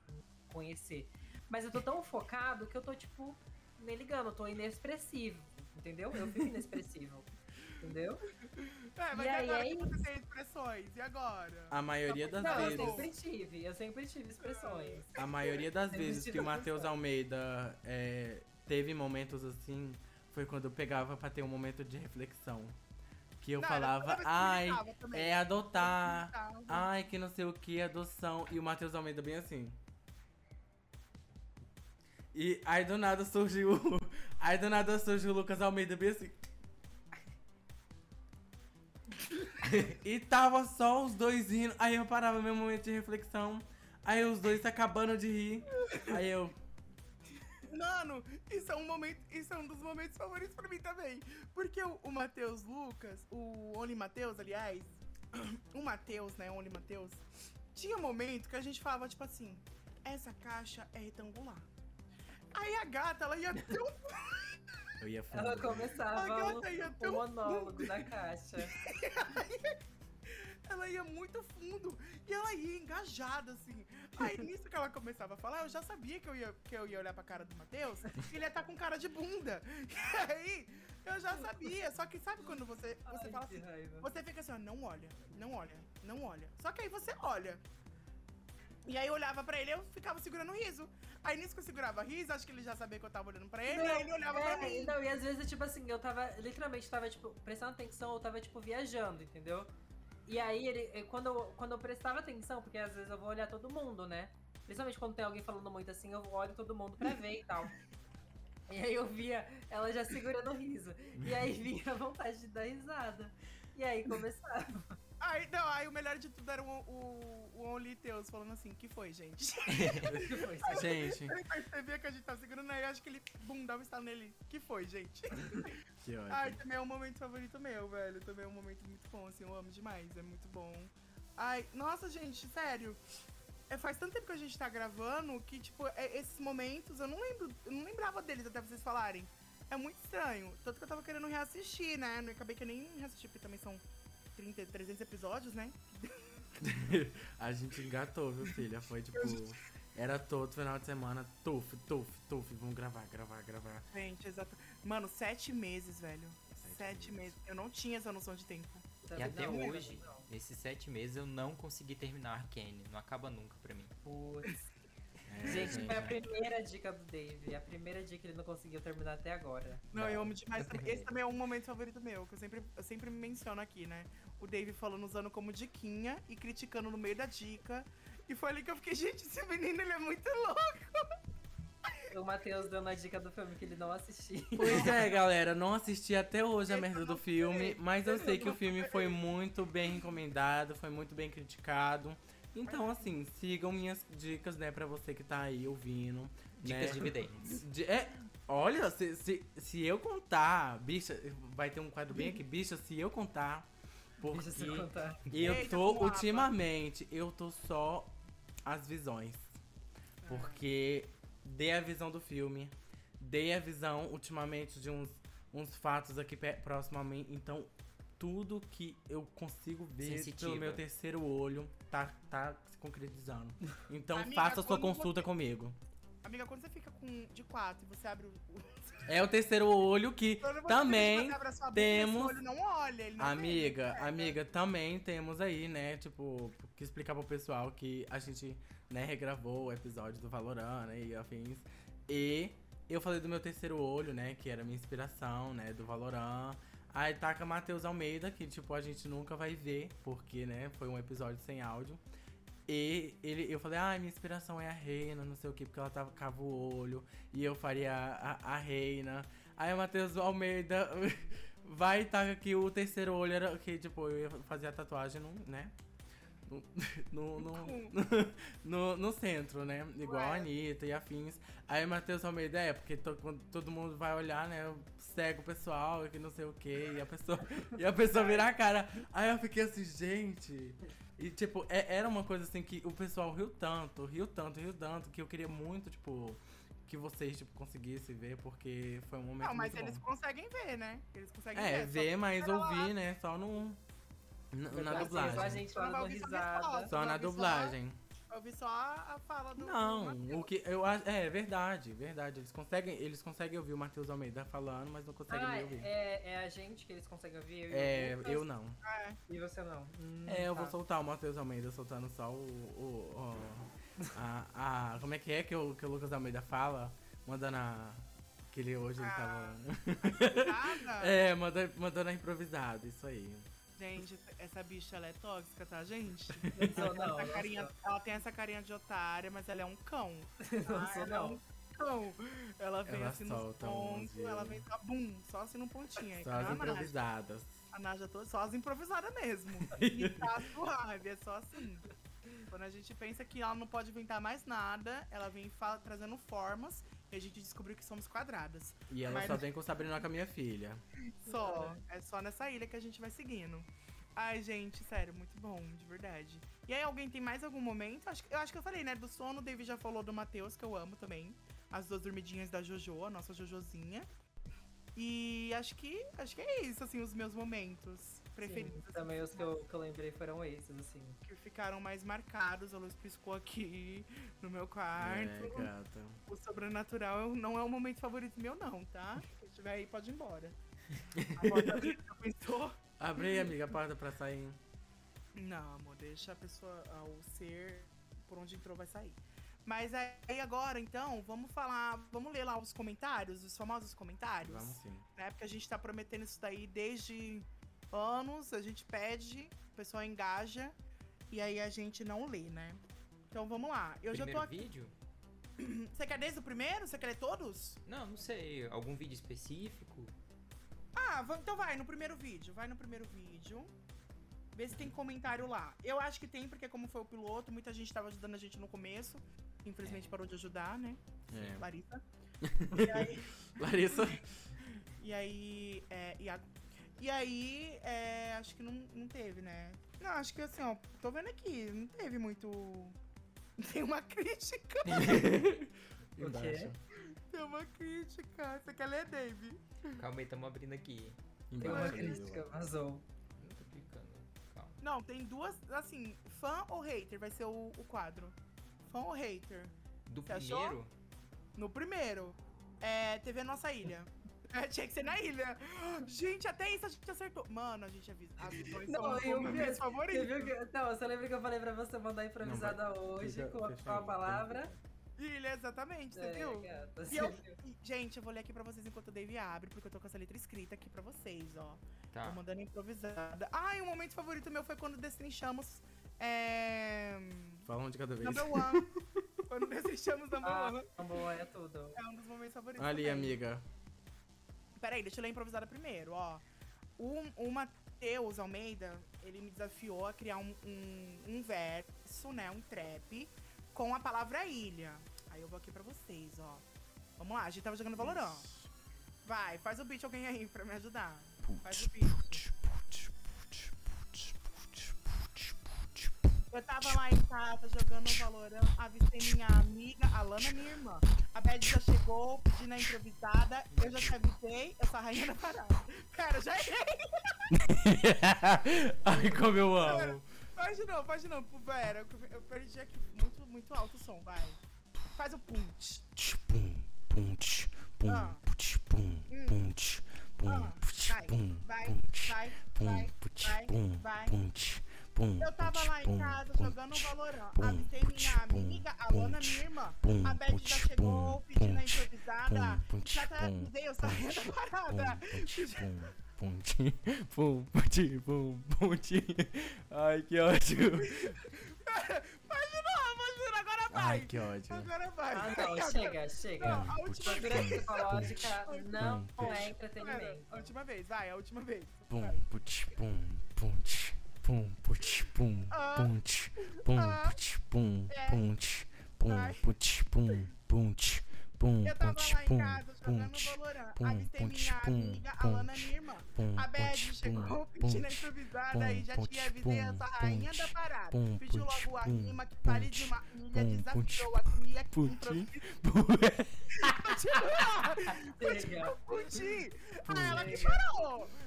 conhecer. Mas eu tô tão focado que eu tô, tipo, nem ligando. Eu tô inexpressivo, entendeu? Eu fico inexpressivo, entendeu? É, mas e agora aí, que você tem expressões, e agora? A maioria das vezes... Não, eu sempre tive expressões. A maioria das vezes que o Matheus Almeida teve momentos assim, foi quando eu pegava pra ter um momento de reflexão. Que eu falava, ai, é adotar, ai, que não sei o que, adoção. E o Matheus Almeida bem assim. E aí do nada surgiu. Aí do nada surgiu o Lucas Almeida bem assim. E tava só os dois rindo. Aí eu parava meu momento de reflexão. Aí os dois se acabando de rir. Aí eu. Mano, isso é um dos momentos favoritos pra mim também. Porque o Matheus Lucas, o Only Matheus, aliás, o Matheus, né? Only Matheus, tinha momento que a gente falava, tipo assim, essa caixa é retangular. Aí a gata, ela ia ter um... Eu ia falar. Ela começava o monólogo da caixa. Ela ia muito fundo e ela ia engajada, assim. Aí, nisso que ela começava a falar, eu já sabia que eu ia olhar pra cara do Matheus e ele ia estar com cara de bunda. E aí, eu já sabia. Só que sabe quando você fala assim, raiva. Você fica assim, ó, não olha, não olha, não olha. Só que aí você olha. E aí eu olhava pra ele e eu ficava segurando o riso. Aí nisso que eu segurava o riso, acho que ele já sabia que eu tava olhando pra ele, e aí ele olhava pra mim. Não, e às vezes, tipo assim, eu tava, literalmente, tava, tipo, prestando atenção, eu tava, tipo, viajando, entendeu? E aí, ele, quando eu prestava atenção, porque às vezes eu vou olhar todo mundo, né? Principalmente quando tem alguém falando muito assim, eu olho todo mundo pra ver e tal. E aí eu via ela já segurando o riso. E aí vinha a vontade de dar risada. E aí começava. Aí, não, aí o melhor de tudo era o Only Teus falando assim, que foi, gente? Que foi, gente? Ele percebia que a gente tava segurando, aí acho que ele, bum, dava um estalo nele. Que foi, gente? Que ótimo. Ai, também é um momento favorito meu, velho. Também é um momento muito bom, assim, eu amo demais, é muito bom. Ai, nossa, gente, sério. Faz tanto tempo que a gente tá gravando que, tipo, esses momentos, eu não lembrava deles até vocês falarem. É muito estranho. Tanto que eu tava querendo reassistir, né? Não acabei que eu nem reassisti, porque também são 300 episódios, né? A gente engatou, viu, filha? Foi tipo. Era todo final de semana. Tuf. Vamos gravar. Gente, exato. Mano, 7 meses, velho. 7 meses. Eu não tinha essa noção de tempo. E até não, hoje, nesses 7 meses, eu não consegui terminar Arkane. Não acaba nunca pra mim. Putz. É, gente, foi a primeira dica do Dave. A primeira dica que ele não conseguiu terminar até agora. Não, eu amo demais. Esse também é um momento favorito meu, que eu sempre menciono aqui, né? O Dave falando, usando como diquinha e criticando no meio da dica. E foi ali que eu fiquei, gente, esse menino, ele é muito louco. O Matheus dando a dica do filme que ele não assistiu. Pois é, galera, não assisti até hoje a merda do filme. Mas eu sei que o filme foi muito bem recomendado, foi muito bem criticado. Então, assim, sigam minhas dicas, né, pra você que tá aí ouvindo. Dicas, né? Dividentes. Olha, se eu contar, bicha, vai ter um quadro bem aqui, bicha, se eu contar. Porque bicha, se eu contar. Eu tô, ultimamente, eu tô só as visões. Porque dei a visão do filme, dei a visão, ultimamente, de uns fatos aqui próximo a mim, então... Tudo que eu consigo ver pelo meu terceiro olho tá se concretizando. Então, amiga, faça sua consulta comigo. Amiga, quando você fica com de 4 e você abre o... É o terceiro olho que também temos... Boca, olho não olha, ele não amiga, também temos aí, né? Tipo, que explicar pro pessoal que a gente, né, regravou o episódio do Valorant, né, e afins. E eu falei do meu terceiro olho, né, que era a minha inspiração, né, do Valorant. Aí taca Matheus Almeida, que tipo, a gente nunca vai ver, porque, né, foi um episódio sem áudio. E eu falei, minha inspiração é a Reina, não sei o quê, porque ela cava o olho, e eu faria a Reina. Aí o Matheus Almeida vai e taca que o terceiro olho era que, tipo, eu ia fazer a tatuagem, né? No centro, né? Igual a Anitta e afins. Aí o Matheus Almeida, porque quando todo mundo vai olhar, né? Eu cego o pessoal, que não sei o quê. E a pessoa vira a cara. Aí eu fiquei assim, gente... E, tipo, era uma coisa assim que o pessoal riu tanto, que eu queria muito, tipo... Que vocês, tipo, conseguissem ver, porque foi um momento muito bom. Não, mas eles conseguem ver, né? Eles conseguem ver. É, ver, mas ouvir, né? Só no... Na dublagem. Só na dublagem. Eu ouvi só a fala do Matheus. O que eu acho é verdade. Eles conseguem ouvir o Matheus Almeida falando, mas não conseguem me ouvir. É a gente que eles conseguem ouvir. Eu não. Ah, é. E você não. Eu vou soltar o Matheus Almeida soltando só como é que o Lucas Almeida fala, mandando a que ele hoje ele tava mandando a improvisada, isso aí. Gente, essa bicha, ela é tóxica, tá, gente? Ela tem essa carinha de otária, mas ela é um cão. Ela vem assim nos pontos, ela vem tá bum, só assim no pontinho. Só as improvisadas. A Naja toda, só as improvisadas mesmo. E tá suave, é só assim. Quando a gente pensa que ela não pode inventar mais nada, ela vem trazendo formas. E a gente descobriu que somos quadradas. E ela só vem com o Sabrina com a minha filha. Só. É só nessa ilha que a gente vai seguindo. Ai, gente, sério, muito bom, de verdade. E aí, alguém tem mais algum momento? Eu acho que eu falei, né? Do sono, o David já falou do Matheus, que eu amo também. As duas dormidinhas da Jojo, a nossa Jojozinha. E acho que é isso, assim, os meus momentos preferidos. Sim, também os que eu lembrei foram esses, assim. Que ficaram mais marcados, a luz piscou aqui no meu quarto. Gata. O sobrenatural não é o momento favorito meu, não, tá? Se estiver aí, pode ir embora. A porta já pensou? Abre aí, amiga, a porta pra sair. Não, amor, deixa a pessoa, o ser, por onde entrou, vai sair. Mas aí agora, então, vamos ler lá os comentários, os famosos comentários. Vamos sim. Né? Porque a gente tá prometendo isso daí desde anos, a gente pede, o pessoal engaja, e aí a gente não lê, né? Então vamos lá. Eu já tô aqui. Vídeo? Você quer desde o primeiro? Você quer ler todos? Não sei. Algum vídeo específico? Ah, então vai no primeiro vídeo. Vê se tem comentário lá. Eu acho que tem, porque como foi o piloto, muita gente tava ajudando a gente no começo. Infelizmente parou de ajudar, né? É. Larissa. E aí... Larissa. E aí, acho que não teve, né? Não, acho que assim, ó, tô vendo aqui, não teve muito... Tem uma crítica. O quê? Tem uma crítica. Você quer ler, Dave? Calma aí, tamo abrindo aqui. Embaixo. Tem uma crítica, vazou. Não tô clicando. Não, tem duas, assim, fã ou hater vai ser o quadro. Fã ou hater? Do você primeiro? Achou? No primeiro. TV Nossa Ilha. Tinha que ser na ilha. Gente, até isso a gente acertou. Mano, a gente avisa. Você lembra que eu falei pra você mandar improvisada hoje com a palavra? Ilha, exatamente, você viu? Gata, gente, eu vou ler aqui pra vocês enquanto o Dave abre, porque eu tô com essa letra escrita aqui pra vocês, ó. Tá. Tô mandando improvisada. E um momento favorito meu foi quando destrinchamos... Fala um de cada vez. Number one. Quando destrinchamos number one. Number one é tudo. É um dos momentos favoritos. Ali, também. Amiga. Peraí, deixa eu ler improvisada primeiro, ó. O Matheus Almeida, ele me desafiou a criar um verso, né, um trap... com a palavra ilha. Aí eu vou aqui pra vocês, ó. Vamos lá, a gente tava jogando Valorant. Vai, faz o beat alguém aí pra me ajudar. Faz o beat. Eu tava lá em casa jogando Valorant, avistei minha amiga, a Lana, minha irmã. A Bad já chegou, pedi na improvisada, eu já te avisei, eu sou a rainha da parada. Cara, eu já errei. Ai, como eu amo. Faz de novo, Vera. Eu perdi aqui muito, muito alto o som, vai. Faz o punch. Vai. Eu tava lá em casa jogando Valorant. Avistei minha amiga, a Lona, minha irmã. A Beth já chegou pedindo a improvisada. Já te avisei, eu saí da parada. Ponte. Ai, que ódio. Vai de novo. Agora vai. Ai, que ódio. Agora vai. Chega. Não, a última vez. Psicológica não é entretenimento. A última vez. Eu tava lá em casa jogando Valorant. Avistei minha amiga, a Lana, minha irmã. A Bad chegou pedindo a improvisada e já te avisei, essa rainha da parada. Pediu logo a rima que fale de uma ilha, desafiou a cria que improvisa.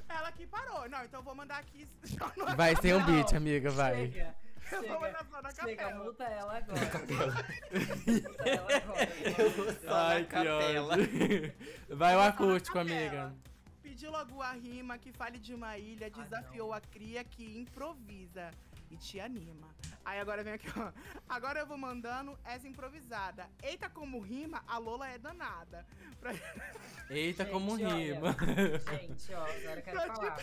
Ela que parou. Não, então eu vou mandar aqui. Vai ser um beat, amiga, vai. Chega, multa ela agora. Multa ela agora. Eu vou só na capela. Vai o acústico, amiga. Pediu logo a rima que fale de uma ilha, desafiou a cria que improvisa e te anima. Aí agora vem aqui, ó. Agora eu vou mandando essa improvisada. Eita, como rima, a Lola é danada. Pra... Eita, gente, como rima. Olha, gente, ó, agora eu quero falar.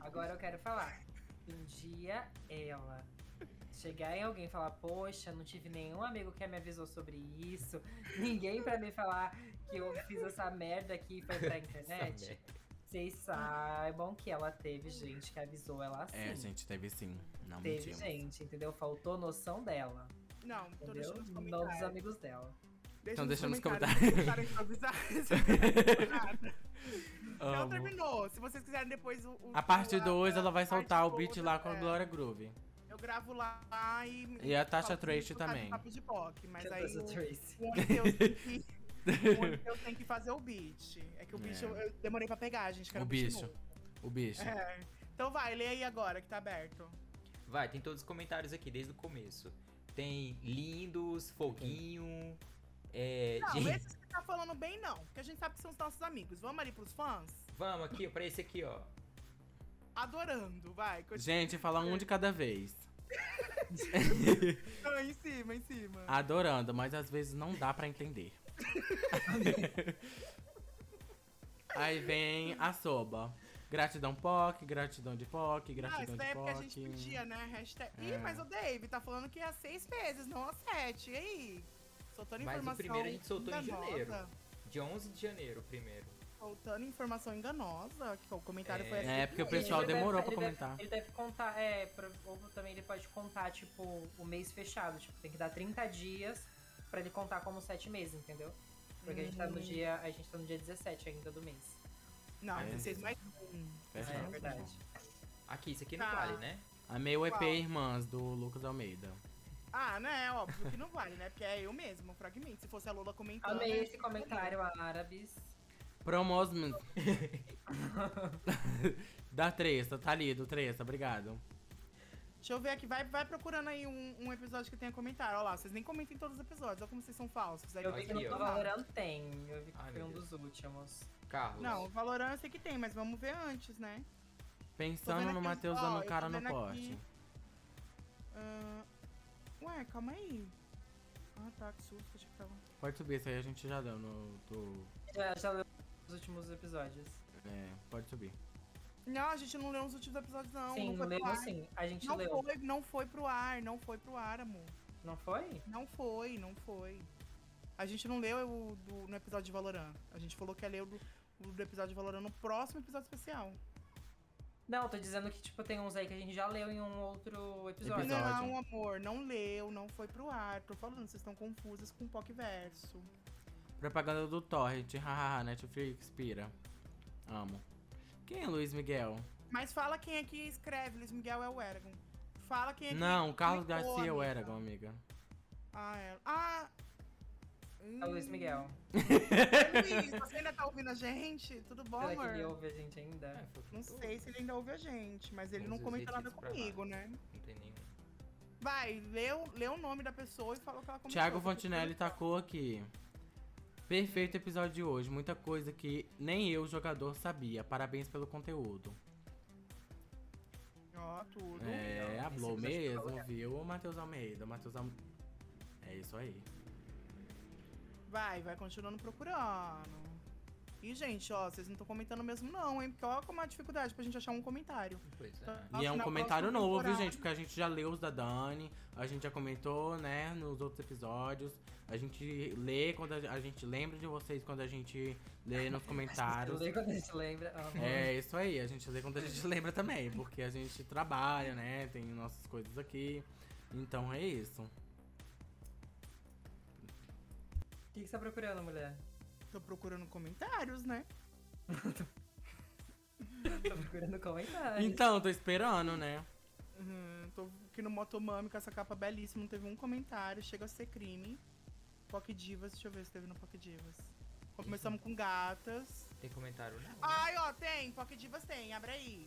Agora eu quero falar. Um dia ela chegar em alguém e falar, poxa, não tive nenhum amigo que me avisou sobre isso. Ninguém pra me falar que eu fiz essa merda aqui e foi pra internet. Vocês saibam que ela teve gente que avisou ela assim. É, gente, teve sim. Não teve mentimos. Gente, entendeu? Faltou noção dela. Não, tô deixando os comentários. Não dos amigos dela. Então deixa nos comentários. Não terminou. Se vocês quiserem depois o a parte 2, ela vai soltar o beat lá com a Gloria Groove. Eu gravo lá e a Tasha Trace também. Papo de Poc, mas aí eu tenho que fazer o beat. É que o bicho eu demorei pra pegar, gente. Quero o bicho. O bicho. É. Então vai, lê aí agora que tá aberto. Vai, tem todos os comentários aqui desde o começo. Tem lindos, foguinho. É, não, gente... esses que tá falando bem não, porque a gente sabe que são os nossos amigos. Vamos ali pros fãs? Vamos aqui, pra esse aqui, ó. Adorando, vai. Continua. Gente, fala um de cada vez. Não, em cima, em cima. Adorando, mas às vezes não dá pra entender. Aí vem a Soba. Gratidão Poc, gratidão de Poc, gratidão de Poc. Ah, isso daí é porque a gente pedia, né? Hashtag... Ih, mas o Dave tá falando que é 6 vezes, não é 7. E aí? Soltando informação. Mas o primeiro a gente soltou enganosa. Em janeiro. De 11 de janeiro, primeiro. Soltando informação enganosa, que o comentário foi assim. É, porque o pessoal demorou pra comentar. Ele deve contar, ou também ele pode contar, tipo, o mês fechado. Tipo, tem que dar 30 dias pra ele contar como 7 meses, entendeu? Porque a gente tá no dia 17 ainda do mês. Não, 16 mais 1. É verdade. Aqui, isso aqui não vale, né? Amei o EP Irmãs, do Lucas Almeida. Ah, né? Óbvio que não vale, né? Porque é eu mesmo, fragmento. Se fosse a Lola comentando... Amei esse comentário, árabes. Promosment. Da Tresta, tá lido, Tresta, obrigado. Deixa eu ver aqui, vai procurando aí um episódio que tenha comentário. Olha lá, vocês nem comentem todos os episódios, olha como vocês são falsos. Aí eu vi que no Valorant tem, eu vi que foi um dos últimos. Carlos. Não, o Valorant eu sei que tem, mas vamos ver antes, né? Pensando no Matheus dando cara no pote. Ué, calma aí. Ah, tá, que susto, achei que tava... Pode subir, isso aí a gente já deu Já leu os últimos episódios. É, pode subir. Não, a gente não leu os últimos episódios, não. Sim, não leu sim, a gente não leu. Não foi pro ar, amor. Não foi? Não foi. A gente não leu no episódio de Valorant. A gente falou que ia ler o do episódio de Valorant no próximo episódio especial. Não, tô dizendo que, tipo, tem uns aí que a gente já leu em um outro episódio. Não, amor, não leu, não foi pro ar. Tô falando, vocês estão confusas com o Pockverso. Propaganda do Torrent, hahaha, Netflix, pira. Amo. Quem é Luiz Miguel? Mas fala quem é que escreve, Luiz Miguel é o Eragon. Fala quem é que... Não, Carlos Garcia é o Eragon, amiga. Ah, é. Ah! É o Luiz Miguel. Luiz, você ainda tá ouvindo a gente? Tudo bom, amor? Será que ele ouve a gente ainda? Não sei se ele ainda ouve a gente, mas ele não comenta nada comigo, né? Não tem nenhum. Vai, lê o nome da pessoa e fala o que ela comentou. Thiago Fontinelli tacou aqui. Perfeito episódio de hoje, muita coisa que nem eu, jogador, sabia. Parabéns pelo conteúdo. Ó, tudo. É, falou mesmo, viu, Matheus Almeida. É isso aí. Vai continuando procurando. E, gente, ó, vocês não estão comentando mesmo não, hein? Porque olha como é a dificuldade pra gente achar um comentário. Pois é. Então, e é um comentário novo, viu, gente? Porque a gente já leu os da Dani, a gente já comentou, né, nos outros episódios. A gente lê quando a gente lembra de vocês, quando a gente lê nos comentários. A gente lê quando a gente lembra. É, isso aí. A gente lê quando a gente lembra também, porque a gente trabalha, né? Tem nossas coisas aqui. Então, é isso. O que você tá procurando, mulher? Tô procurando comentários, né? Tô procurando comentários. Então, tô esperando, né? Tô aqui no Motomami com essa capa belíssima, não teve um comentário. Chega a ser crime. Poc Divas, deixa eu ver se teve no Poc Divas. Começamos com gatas. Tem comentário, não? Ai, ó, tem. Poc Divas tem, abre aí.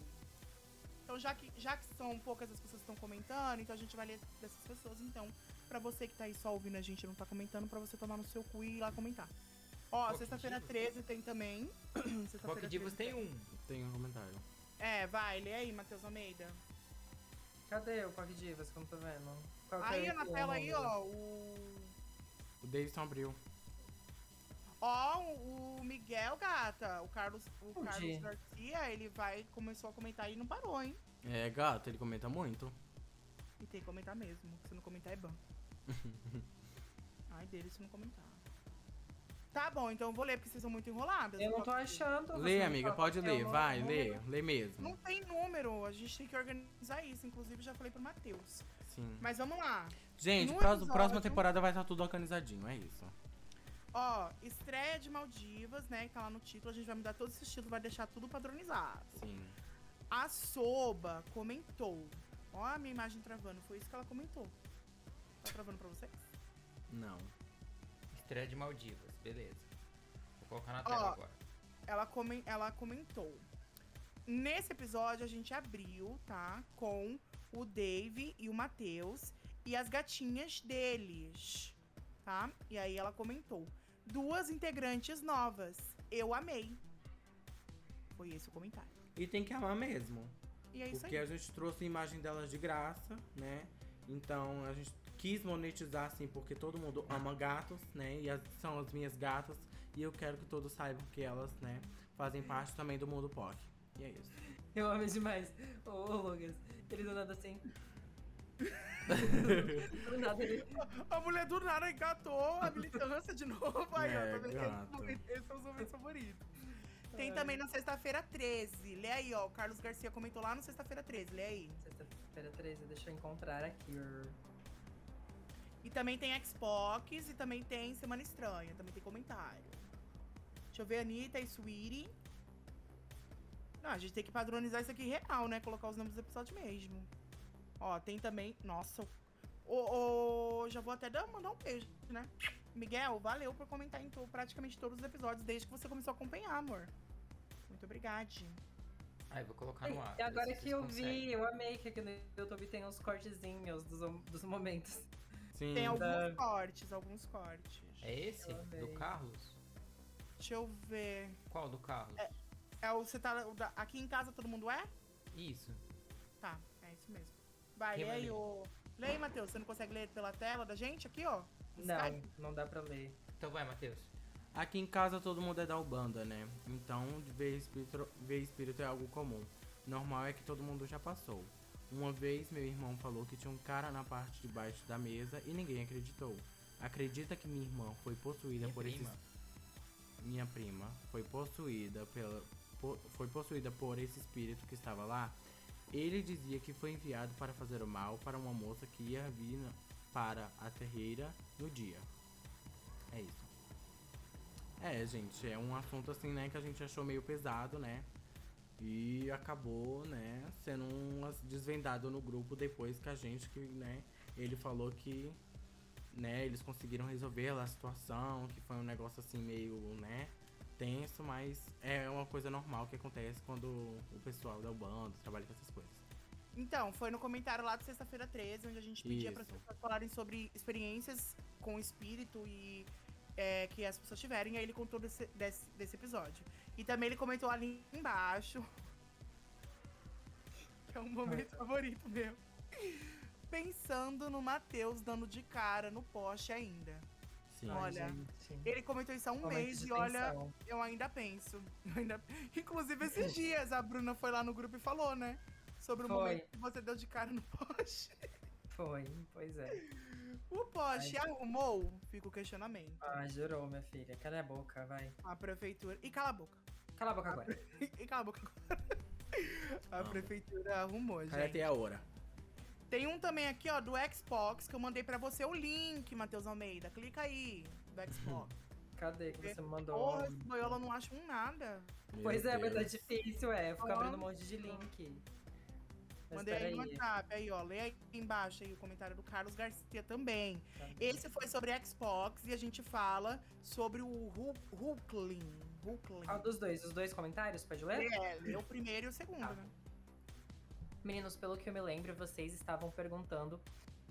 Então, já que são poucas as pessoas que estão comentando, então a gente vai ler dessas pessoas. Então, pra você que tá aí só ouvindo a gente e não tá comentando, pra você tomar no seu cu e ir lá comentar. Ó, sexta-feira 13 tem também. Poc Divos tem um. Tem um comentário. É, vai, lê aí, Matheus Almeida. Cadê o Poc Divas que eu não tô vendo? Aí, na tela aí, ó, o Davidson abriu. Ó, o Miguel, gata, o Carlos Garcia, ele começou a comentar e não parou, hein? É, gata, ele comenta muito. E tem que comentar mesmo, se não comentar é ban. Ai, dele se não comentar. Tá bom, então eu vou ler, porque vocês são muito enroladas. Eu não tô achando. Lê, amiga, pode ler, vai, lê mesmo. Não tem número, a gente tem que organizar isso, inclusive já falei pro Matheus. Sim. Mas vamos lá. Gente, próxima temporada vai estar tudo organizadinho, é isso. Ó, estreia de Maldivas, né, que tá lá no título, a gente vai mudar todos esses títulos, vai deixar tudo padronizado. Sim. A Soba comentou. Ó a minha imagem travando, foi isso que ela comentou. Tá travando pra vocês? Não. Estreia de Maldivas, beleza. Vou colocar na tela agora. Ela comentou. Nesse episódio a gente abriu, tá? Com o Dave e o Matheus e as gatinhas deles, tá? E aí ela comentou. 2 integrantes novas. Eu amei. Foi esse o comentário. E tem que amar mesmo. E é isso aí. Porque a gente trouxe a imagem delas de graça, né? Então a gente quis monetizar, assim, porque todo mundo ama gatos, né? E são as minhas gatas. E eu quero que todos saibam que elas, né, fazem parte também do mundo Poc. E é isso. Eu amo demais. Ô, Lucas, ele do nada assim. Do nada ele... A mulher do nada engatou a militância de novo. Aí, ó, tô vendo que eles são os momentos favoritos. Tem também na sexta-feira 13. Lê aí, ó. O Carlos Garcia comentou lá no sexta-feira 13. Lê aí. Sexta-feira 13, deixa eu encontrar aqui. E também tem Xbox e também tem Semana Estranha. Também tem comentário. Deixa eu ver, Anitta e Sweetie. Não, a gente tem que padronizar isso aqui real, né? Colocar os nomes dos episódios mesmo. Ó, tem também... Nossa, já vou até mandar um beijo, né? Miguel, valeu por comentar em praticamente todos os episódios, desde que você começou a acompanhar, amor. Muito obrigada. Ai, vou colocar no ar. E agora que eu vi, eu amei que aqui no YouTube tem uns cortezinhos dos momentos. Sim. Tem alguns cortes. É esse? Do Carlos? Deixa eu ver. Qual do Carlos? Você tá aqui em casa, todo mundo é? Isso. Tá, é isso mesmo. Vai, lê aí o... Lê aí, Matheus, você não consegue ler pela tela da gente aqui, ó? Não, não dá pra ler. Então vai, Matheus. Aqui em casa todo mundo é da Umbanda, né? Então, ver espírito é algo comum. Normal é que todo mundo já passou. Uma vez, meu irmão falou que tinha um cara na parte de baixo da mesa e ninguém acreditou. Acredita que minha irmã foi possuída Minha prima foi possuída por esse espírito que estava lá? Ele dizia que foi enviado para fazer o mal para uma moça que ia vir para a terreira no dia. É isso. É, gente, é um assunto assim, né, que a gente achou meio pesado, né? E acabou, né, sendo desvendado no grupo depois que a gente, que, né, ele falou que, né, eles conseguiram resolver a situação, que foi um negócio assim meio, né, tenso, mas é uma coisa normal que acontece quando o pessoal da Umbanda trabalha com essas coisas. Então, foi no comentário lá de sexta-feira 13, onde a gente pedia para as pessoas falarem sobre experiências com o espírito e que as pessoas tiverem. E aí ele contou desse episódio. E também ele comentou ali embaixo, que é um momento favorito meu. Pensando no Matheus dando de cara no poste ainda. Sim, olha, gente. Ele comentou isso há um mês e olha, eu ainda penso. Inclusive esses dias a Bruna foi lá no grupo e falou, né? Sobre o momento que você deu de cara no poste. Foi, pois é. O poste arrumou? Fica o questionamento. Ah, jurou, minha filha. Cala a boca, vai. A prefeitura... E cala a boca. Cala a boca agora. E cala a boca agora. A prefeitura arrumou, gente. Cara, até a hora. Tem um também aqui, ó, do Xbox, que eu mandei pra você o link, Matheus Almeida. Clica aí, do Xbox. Cadê que você me mandou? Porra, esse boiola não acha nada. Meu pois Deus. É, mas é difícil, Fica abrindo um monte de link. Mas mandei aí no WhatsApp, aí ó, lê aí embaixo aí o comentário do Carlos Garcia também. Esse foi sobre Xbox e a gente fala sobre o Hulkling. Hulkling. Ah, dos dois comentários, pode ler? É, o primeiro e o segundo, né? Meninos, pelo que eu me lembro, vocês estavam perguntando.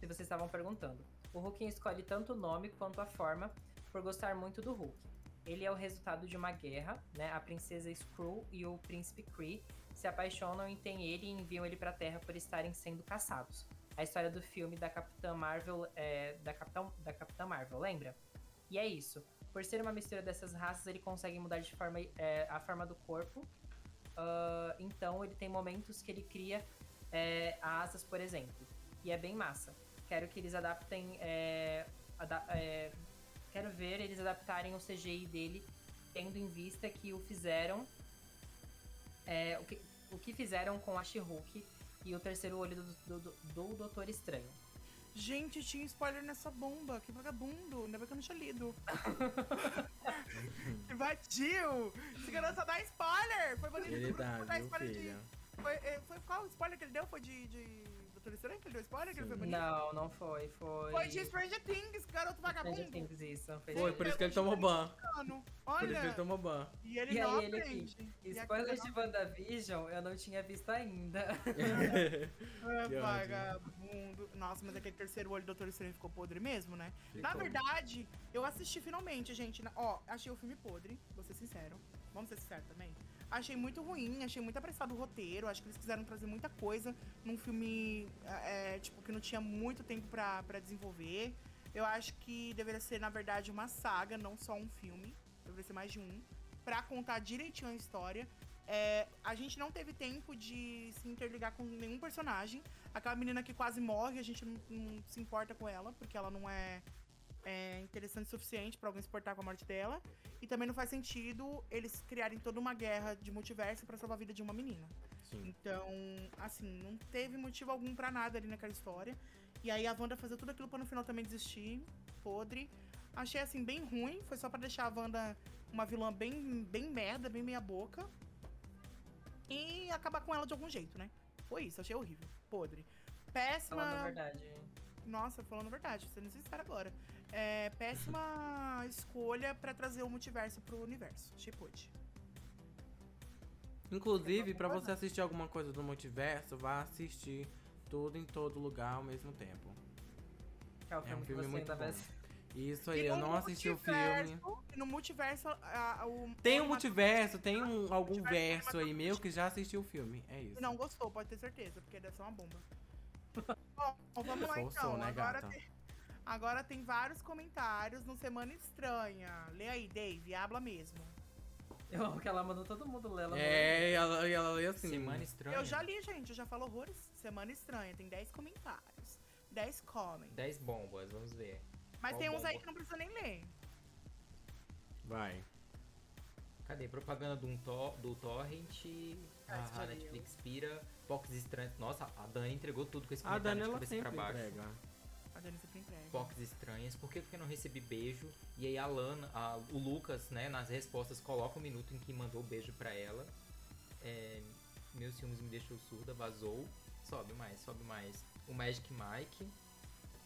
Se vocês estavam perguntando, o Hulkling escolhe tanto o nome quanto a forma por gostar muito do Hulk. Ele é o resultado de uma guerra, né? A princesa Skrull e o príncipe Kree se apaixonam e têm ele e enviam ele pra Terra por estarem sendo caçados. A história do filme da Capitã Marvel, lembra? E é isso. Por ser uma mistura dessas raças, ele consegue mudar de forma, a forma do corpo. Então, ele tem momentos que ele cria asas, por exemplo. E é bem massa. Quero que eles adaptem... Quero ver eles adaptarem o CGI dele, tendo em vista que o fizeram... O que fizeram com a She-Hulk e o terceiro olho do Doutor Estranho. Gente, tinha spoiler nessa bomba. Que vagabundo. Ainda bem que eu não tinha lido. Que batiu. Segurança dá spoiler. Foi bonito. Ele dá, viu, spoiler filha? Foi qual o spoiler que ele deu? Foi de... Doutor Estranho que ele deu spoiler? Que ele foi bonito? Não foi, Foi de Stranger Things, garoto vagabundo. Stranger Things, isso. Foi por isso que ele tomou ban. Olha. Por isso que ele tomou ban. E ele não aprende. Spoilers de WandaVision eu não tinha visto ainda. Vagabundo. Nossa, mas aquele terceiro olho do Doutor Estranho ficou podre mesmo, né? Ficou. Na verdade, eu assisti finalmente, gente. Achei o filme podre, vou ser sincero. Vamos ser sinceros também. Achei muito ruim, achei muito apressado o roteiro. Acho que eles quiseram trazer muita coisa num filme que não tinha muito tempo pra desenvolver. Eu acho que deveria ser, na verdade, uma saga, não só um filme. Deveria ser mais de um, pra contar direitinho a história. A gente não teve tempo de se interligar com nenhum personagem. Aquela menina que quase morre, a gente não se importa com ela, porque ela não é interessante o suficiente pra alguém se importar com a morte dela. E também não faz sentido eles criarem toda uma guerra de multiverso pra salvar a vida de uma menina. Sim. Então, assim, não teve motivo algum pra nada ali naquela história. E aí a Wanda fazia tudo aquilo pra no final também desistir. Podre. Achei, assim, bem ruim. Foi só pra deixar a Wanda uma vilã bem, bem merda, bem meia boca. E acabar com ela de algum jeito, né? Foi isso, achei horrível. Podre. Péssima... Falando a verdade, nossa, falando a verdade, você não se espera agora. Péssima escolha pra trazer o multiverso pro universo. Chipute. Inclusive, pra você assistir alguma coisa do multiverso, vá assistir tudo em todo lugar ao mesmo tempo. É um filme muito bom. Isso aí, eu não assisti o filme. No multiverso... Tem um multiverso, tem algum verso aí meu que já assistiu o filme, é isso. Não gostou, pode ter certeza, porque deve ser uma bomba. Bom, vamos lá então. Né, agora tem vários comentários no Semana Estranha. Lê aí, Dave, habla mesmo. Eu amo que ela mandou todo mundo ler. Ela lê assim. Semana Estranha. Eu já li, gente, eu já falo horrores. Semana Estranha, tem 10 comentários. 10 comments. 10 bombas, vamos ver. Mas qual tem bomba? Uns aí que não precisa nem ler. Vai. Cadê? Propaganda do Torrent, a Netflix pira, Pocs estranhos. Nossa, a Dani entregou tudo com esse comentário de cabeça pra baixo. A Dani sempre entrega. Pocs estranhas, por que não recebi beijo? E aí a Lana, o Lucas, né, nas respostas, coloca o minuto em que mandou o beijo pra ela. Meus filmes me deixou surda, vazou. Sobe mais. O Magic Mike.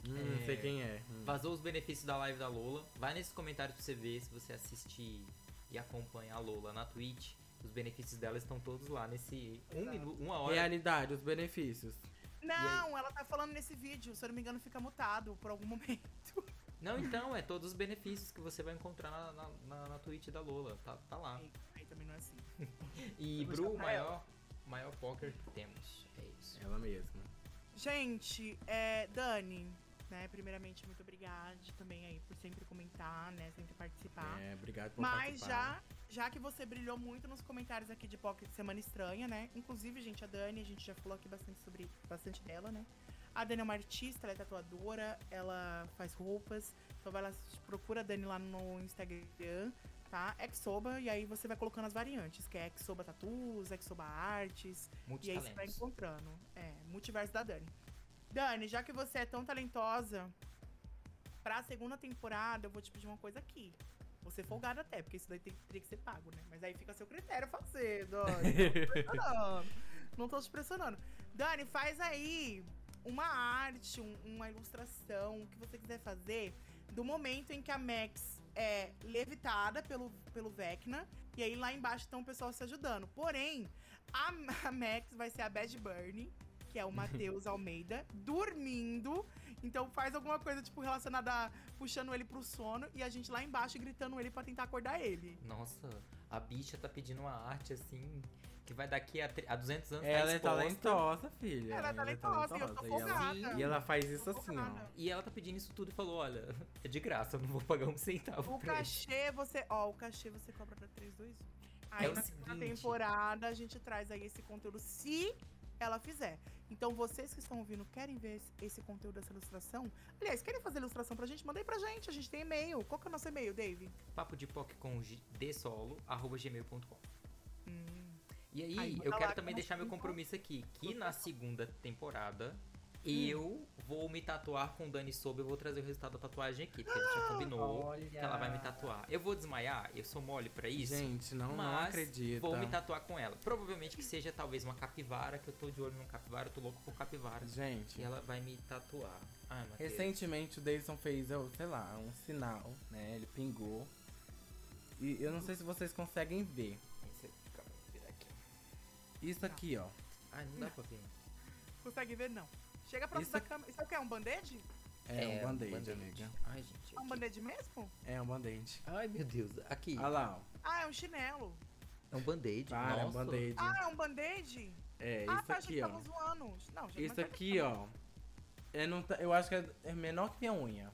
Não sei quem é. Vazou os benefícios da live da Lola. Vai nesses comentários pra você ver se você assistir... E acompanha a Lola na Twitch. Os benefícios dela estão todos lá nesse... Exato. Uma hora. Realidade, os benefícios. Não, ela tá falando nesse vídeo. Se eu não me engano, fica mutado por algum momento. Não, então, é todos os benefícios que você vai encontrar na Twitch da Lola. Tá lá. Aí também não é assim. E Bru, maior poker que temos. É isso. Ela mesma. Gente, Dani... Né? Primeiramente, muito obrigada também aí por sempre comentar, né? Sempre participar. Obrigado por participar. Mas já que você brilhou muito nos comentários aqui de Poc de Semana Estranha, né? Inclusive, gente, a Dani, a gente já falou aqui bastante dela, né? A Dani é uma artista, ela é tatuadora, ela faz roupas. Então vai lá, procura a Dani lá no Instagram, tá? Ex Soba, e aí você vai colocando as variantes, que é Ex Soba Tattoos, Ex Soba Artes. E aí você vai encontrando. Multiverso da Dani. Dani, já que você é tão talentosa, pra segunda temporada eu vou te pedir uma coisa aqui. Vou ser folgada até, porque isso daí teria que ser pago, né? Mas aí fica a seu critério fazer, Dani. Não tô te pressionando. Dani, faz aí uma arte, uma ilustração, o que você quiser fazer, do momento em que a Max é levitada pelo Vecna. E aí lá embaixo estão o pessoal se ajudando. Porém, a Max vai ser a Bad Bunny. que é o Matheus Almeida, dormindo. Então faz alguma coisa, tipo, relacionada a puxando ele pro sono e a gente lá embaixo gritando ele pra tentar acordar ele. Nossa, a bicha tá pedindo uma arte, assim, que vai daqui a 200 anos. Ela é talentosa, filha. Ela é talentosa, eu tô folgada. E ela faz isso assim, ó. E ela tá pedindo isso tudo e falou, olha, é de graça, eu não vou pagar um centavo. O cachê você, ó, o cachê você cobra pra 3, 2, 1. Aí na segunda temporada a gente traz aí esse conteúdo, se ela fizer. Então vocês que estão ouvindo, querem ver esse conteúdo dessa ilustração? Aliás, querem fazer ilustração pra gente? Manda aí pra gente, a gente tem e-mail. Qual que é o nosso e-mail, Dave? papodepoccondsolo@gmail.com. E aí eu quero também deixar meu compromisso aqui, que na segunda temporada eu vou me tatuar com o Dani Soba, eu vou trazer o resultado da tatuagem aqui, porque ela já combinou que ela vai me tatuar. Eu vou desmaiar, eu sou mole pra isso. Gente, não acredito. Vou me tatuar com ela. Provavelmente que seja talvez uma capivara, que eu tô de olho num capivara, eu tô louco por capivara. Gente. E ela vai me tatuar. Ai, Matheus. Recentemente o Davidson fez, sei lá, um sinal, né? Ele pingou. E eu não sei se vocês conseguem ver. Isso aqui, ó. Ai, não dá pra ver. Consegue ver, não. Chega pra cima da câmera. Isso é o que? É um band-aid? É um band-aid, amiga. Ai, gente. É um band-aid mesmo? É um band-aid. Ai, meu Deus. Aqui. Olha lá, ó. Ah, é um chinelo. É um band-aid. Ah, é um band-aid. Ah, é um band-aid? É, isso tá, aqui, ó. Ah, tá, gente, tava zoando. Não, gente, isso aqui, ó. Eu acho que é menor que minha unha.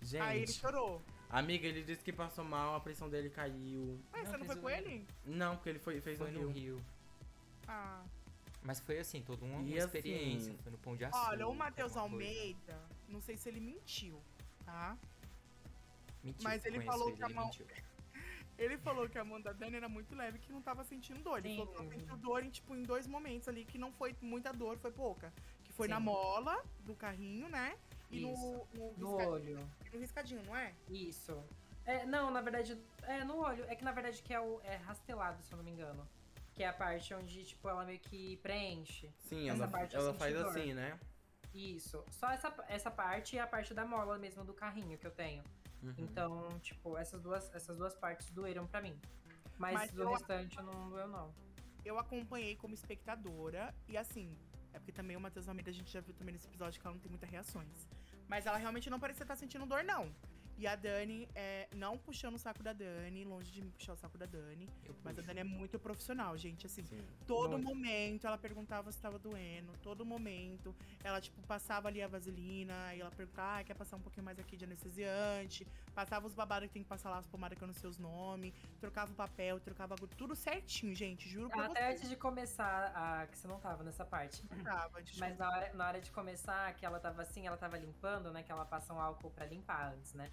Gente. Aí ele chorou. Amiga, ele disse que passou mal, a pressão dele caiu. Mas você não foi com ele? Não, porque ele fez no Rio. Ah... Mas foi assim, toda uma experiência, assim, foi no Pão de Açúcar. Olha, o Matheus Almeida, não sei se ele mentiu, tá? Mentiu, mas ele falou que ele falou que a mão da Dani era muito leve, que não tava sentindo dor. Ele falou que não sentiu dor em, tipo, em dois momentos ali, que não foi muita dor, foi pouca. Que foi na mola do carrinho, né? E no olho. E no riscadinho, não é? Isso. É, não, na verdade, é no olho. É que, na verdade, que é rastelado, se eu não me engano. Que é a parte onde, tipo, ela meio que preenche. Sim, ela faz assim, né? Isso. Só essa parte e a parte da mola mesmo do carrinho que eu tenho. Uhum. Então, tipo, essas duas partes doeram pra mim. Mas do restante não doeu, não. Eu acompanhei como espectadora e, assim, é porque também o Matheus Almeida, a gente já viu também nesse episódio que ela não tem muitas reações. Mas ela realmente não parecia estar sentindo dor, não. E a Dani, não puxando o saco da Dani, longe de me puxar o saco da Dani. Mas a Dani é muito profissional, gente, assim. Sim. Todo momento ela perguntava se tava doendo, todo momento. Ela, tipo, passava ali a vaselina e ela perguntava, quer passar um pouquinho mais aqui de anestesiante. Passava os babados que tem que passar lá, as pomadas que eu não sei os nomes. Trocava o papel, trocava agulha, tudo certinho, gente, juro pra vocês. Até antes de começar, que você não tava nessa parte. Não tava. Mas na hora de começar, que ela tava assim, ela tava limpando, né, que ela passa um álcool pra limpar antes, né?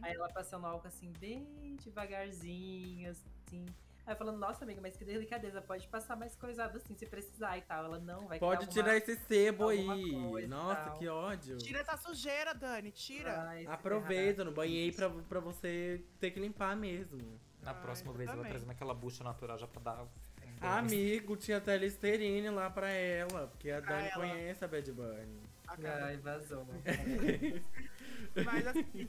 Aí ela passando o álcool assim, bem devagarzinho, assim. Aí falando, nossa, amiga, mas que delicadeza, pode passar mais coisado assim, se precisar e tal. Ela não vai... Pode tirar esse sebo aí. Nossa, que ódio. Tira essa sujeira, Dani, tira. Aproveita, não banhei pra você ter que limpar mesmo. Na próxima vez ela trazendo aquela bucha natural já pra dar... Amigo, tinha até Listerine lá pra ela, porque a Dani conhece a Bad Bunny. Ai, vazou. Mas assim,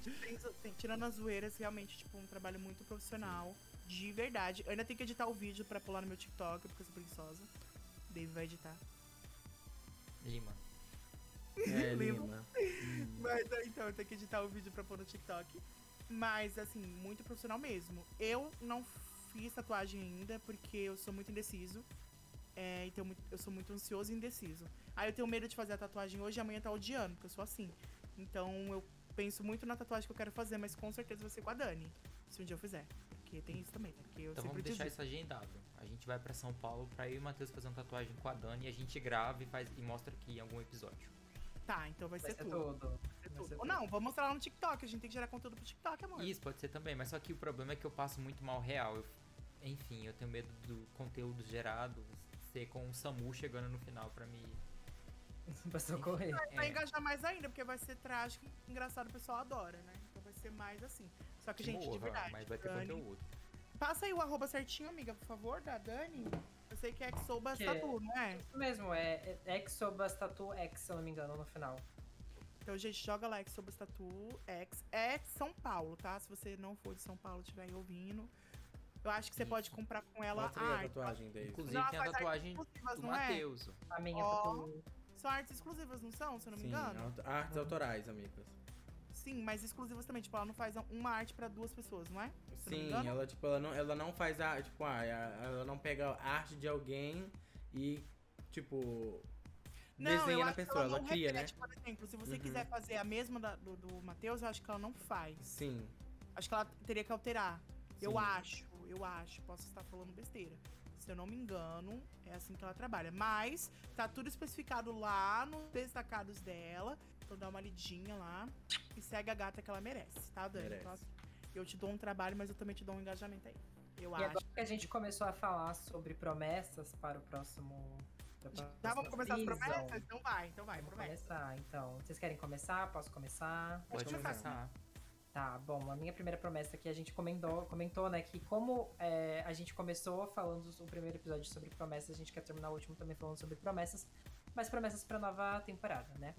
tirando as zoeiras, realmente, tipo, um trabalho muito profissional, de verdade. Eu ainda tenho que editar o vídeo pra pular no meu TikTok, porque eu sou preguiçosa. O Dave vai editar. Lima. É, Lima. Mas então, eu tenho que editar o vídeo pra pôr no TikTok. Mas assim, muito profissional mesmo. Eu não fiz tatuagem ainda, porque eu sou muito indeciso. Então eu sou muito ansioso e indeciso. Aí eu tenho medo de fazer a tatuagem hoje e amanhã tá odiando, porque eu sou assim. Então eu penso muito na tatuagem que eu quero fazer, mas com certeza vai ser com a Dani, se um dia eu fizer. Porque tem isso também, né? Porque eu então vamos deixar isso agendado. A gente vai pra São Paulo pra eu e o Matheus fazer uma tatuagem com a Dani, a gente grava e mostra aqui em algum episódio. Tá, então vai ser tudo. Ou não, vou mostrar lá no TikTok, a gente tem que gerar conteúdo pro TikTok, amor. Isso, pode ser também, mas só que o problema é que eu passo muito mal real. Enfim, eu tenho medo do conteúdo gerado ser com o Samu chegando no final pra me... pra socorrer. Vai engajar mais ainda, porque vai ser trágico, engraçado, o pessoal adora, né? Então vai ser mais assim. Só que, gente, de verdade, mas vai ter conteúdo. Passa aí o arroba certinho, amiga, por favor, da Dani. Eu sei que é Ex Soba Tattoo, não é? Isso mesmo, é Ex Soba Tattoo X, se eu não me engano, no final. Então, gente, joga lá Ex Soba Tattoo X. É São Paulo, tá? Se você não for de São Paulo e estiver aí ouvindo, Eu acho que você pode comprar com ela a arte. Tatuagem dele. Inclusive ela tem a tatuagem do Matheus. A minha tatuagem. São artes exclusivas, não são? Se eu não me engano. Artes autorais, amigas. Sim, mas exclusivas também. Tipo, ela não faz uma arte pra duas pessoas, não é? Se sim, não ela, tipo, ela não faz a... Tipo, ela não pega a arte de alguém e, tipo... Não, desenha na pessoa, ela cria, repete, né? Por exemplo, se você quiser fazer a mesma do Matheus, eu acho que ela não faz. Sim. Acho que ela teria que alterar. Sim. Eu acho. Posso estar falando besteira. Se eu não me engano, é assim que ela trabalha. Mas tá tudo especificado lá nos destacados dela. Então dá uma lidinha lá e segue a gata que ela merece, tá, Dani? Merece. Então, eu te dou um trabalho, mas eu também te dou um engajamento aí. Eu acho. Agora que a gente começou a falar sobre promessas para o próximo... Tá, vamos começar as promessas? Então vai, promessa. Começar, então. Vocês querem começar? Posso começar? Pode começar. Tá, bom, a minha primeira promessa aqui, a gente comentou, né, que como a gente começou falando o primeiro episódio sobre promessas, a gente quer terminar o último também falando sobre promessas, mas promessas pra nova temporada, né?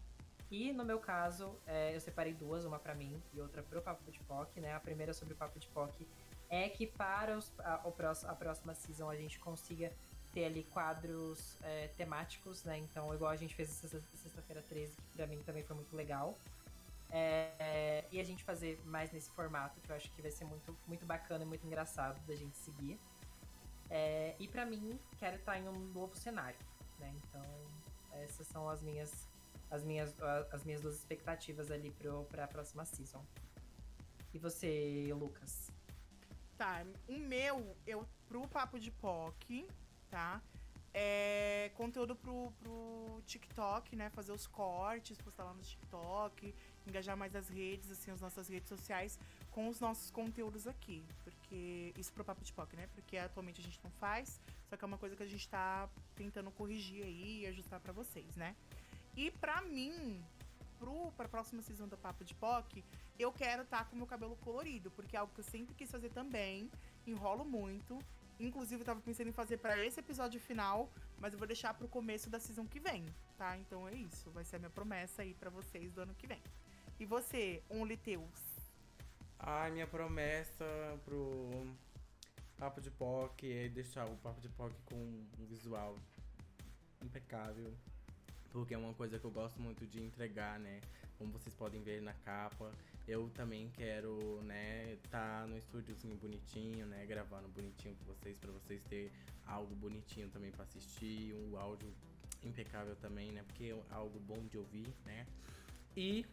E no meu caso, eu separei duas, uma pra mim e outra pro Papo de Poc, né? A primeira sobre o Papo de Poc é que para a próxima season a gente consiga ter ali quadros temáticos, né? Então, igual a gente fez essa sexta-feira 13, que pra mim também foi muito legal. E a gente fazer mais nesse formato, que eu acho que vai ser muito, muito bacana e muito engraçado da gente seguir. E pra mim, quero estar em um novo cenário, né? Então, essas são as minhas duas expectativas ali pra próxima season. E você, Lucas? Tá, o meu, pro Papo de Poc... Tá? Conteúdo pro TikTok, né? Fazer os cortes, postar lá no TikTok, engajar mais as redes, assim, as nossas redes sociais com os nossos conteúdos aqui. Porque isso pro Papo de Poc, né? Porque atualmente a gente não faz, só que é uma coisa que a gente tá tentando corrigir aí e ajustar pra vocês, né? E pra mim, pra próxima season do Papo de Poc, eu quero estar com o meu cabelo colorido, porque é algo que eu sempre quis fazer também, enrolo muito. Inclusive, eu tava pensando em fazer pra esse episódio final, mas eu vou deixar pro começo da season que vem, tá? Então é isso, vai ser a minha promessa aí pra vocês do ano que vem. E você, Onlyteus? Ai, minha promessa pro Papo de Poc é deixar o Papo de Poc com um visual impecável, porque é uma coisa que eu gosto muito de entregar, né? Como vocês podem ver na capa, eu também quero, né, tá no estúdiozinho bonitinho, né, gravando bonitinho pra vocês terem algo bonitinho também pra assistir, um áudio impecável também, né, porque é algo bom de ouvir, né? E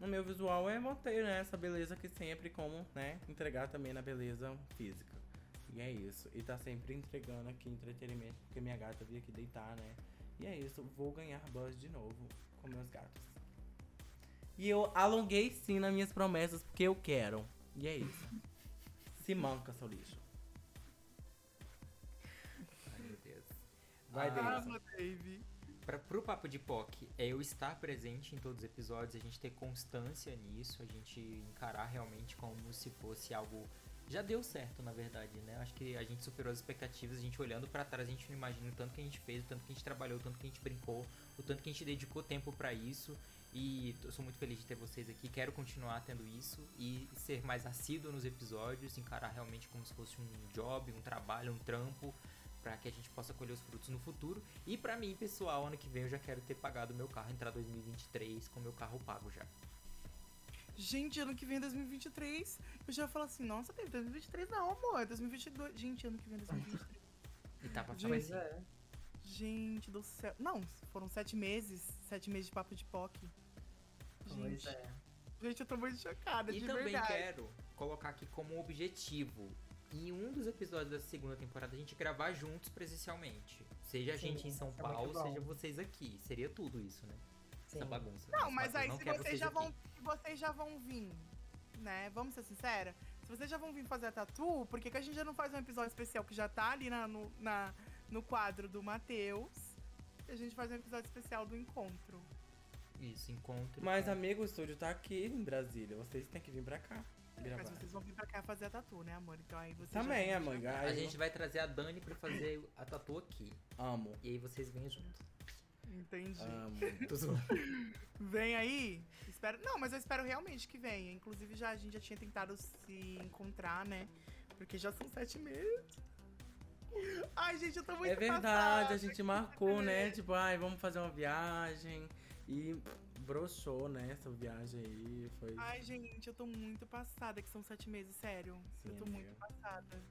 o meu visual é manter, né, essa beleza que sempre como, né, entregar também na beleza física. E é isso, e tá sempre entregando aqui entretenimento, porque minha gata veio aqui deitar, né? E é isso, vou ganhar buzz de novo com meus gatos. E eu alonguei sim nas minhas promessas, porque eu quero. E é isso. Se manca, seu lixo. Ai, meu Deus. Vai, Davidson. Pro Papo de Poc, é eu estar presente em todos os episódios, a gente ter constância nisso, a gente encarar realmente como se fosse algo... Já deu certo, na verdade, né? Acho que a gente superou as expectativas, a gente olhando pra trás, a gente não imagina o tanto que a gente fez, o tanto que a gente trabalhou, o tanto que a gente brincou, o tanto que a gente dedicou tempo pra isso. E eu sou muito feliz de ter vocês aqui, quero continuar tendo isso e ser mais assíduo nos episódios, encarar realmente como se fosse um job, um trabalho, um trampo, pra que a gente possa colher os frutos no futuro. E pra mim, pessoal, ano que vem eu já quero ter pagado meu carro, entrar 2023 com meu carro pago já. Gente, ano que vem é 2023, eu já falo assim, nossa, teve 2023 não, amor, é 2022. Gente, ano que vem é 2023. E tá pra falar isso. Gente do céu. Não, foram 7 meses de Papo de Poc. Pois é. Gente, eu tô muito chocada, de verdade. E também quero colocar aqui como objetivo, em um dos episódios da segunda temporada, a gente gravar juntos presencialmente. Seja a gente em São Paulo, seja vocês aqui. Seria tudo isso, né? Essa bagunça. Não, mas aí se vocês já vão vir, né? Vamos ser sincera, se vocês já vão vir fazer a tatu, por que a gente já não faz um episódio especial que já tá ali no quadro do Matheus? E a gente faz um episódio especial do encontro. Isso, encontro. Mas, amigo, o estúdio tá aqui em Brasília. Vocês têm que vir pra cá. Gravar. Mas vocês vão vir pra cá fazer a tatu, né, amor? Então aí vocês também, amor. A gente vai trazer a Dani pra fazer a tatu aqui. Amo. E aí vocês vêm junto. Entendi. Vem aí? Espero... Não, mas eu espero realmente que venha. Inclusive, a gente já tinha tentado se encontrar, né? porque já são 7 meses. Ai, gente, eu tô muito passada. É verdade, a gente marcou, né? Tipo, ai, vamos fazer uma viagem. E broxou, né, essa viagem aí. Foi... Ai, gente, eu tô muito passada, que são 7 meses, sério. Sim, eu tô muito passada.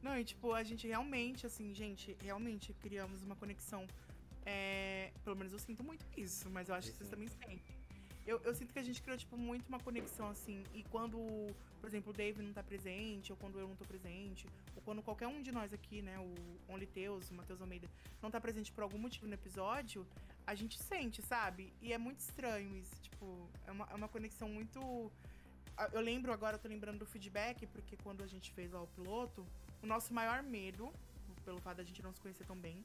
Não, e tipo, a gente realmente, assim, gente, realmente criamos uma conexão. É, pelo menos eu sinto muito isso, mas eu acho que vocês também sentem. Eu sinto que a gente criou, tipo, muito uma conexão, assim. E quando, por exemplo, o Dave não tá presente, ou quando eu não tô presente, ou quando qualquer um de nós aqui, né, o Onlyteus, o Matheus Almeida, não tá presente por algum motivo no episódio, a gente sente, sabe? E é muito estranho isso, tipo, é uma conexão muito... Eu lembro agora, eu tô lembrando do feedback, porque quando a gente fez lá o piloto, o nosso maior medo, pelo fato da gente não se conhecer tão bem,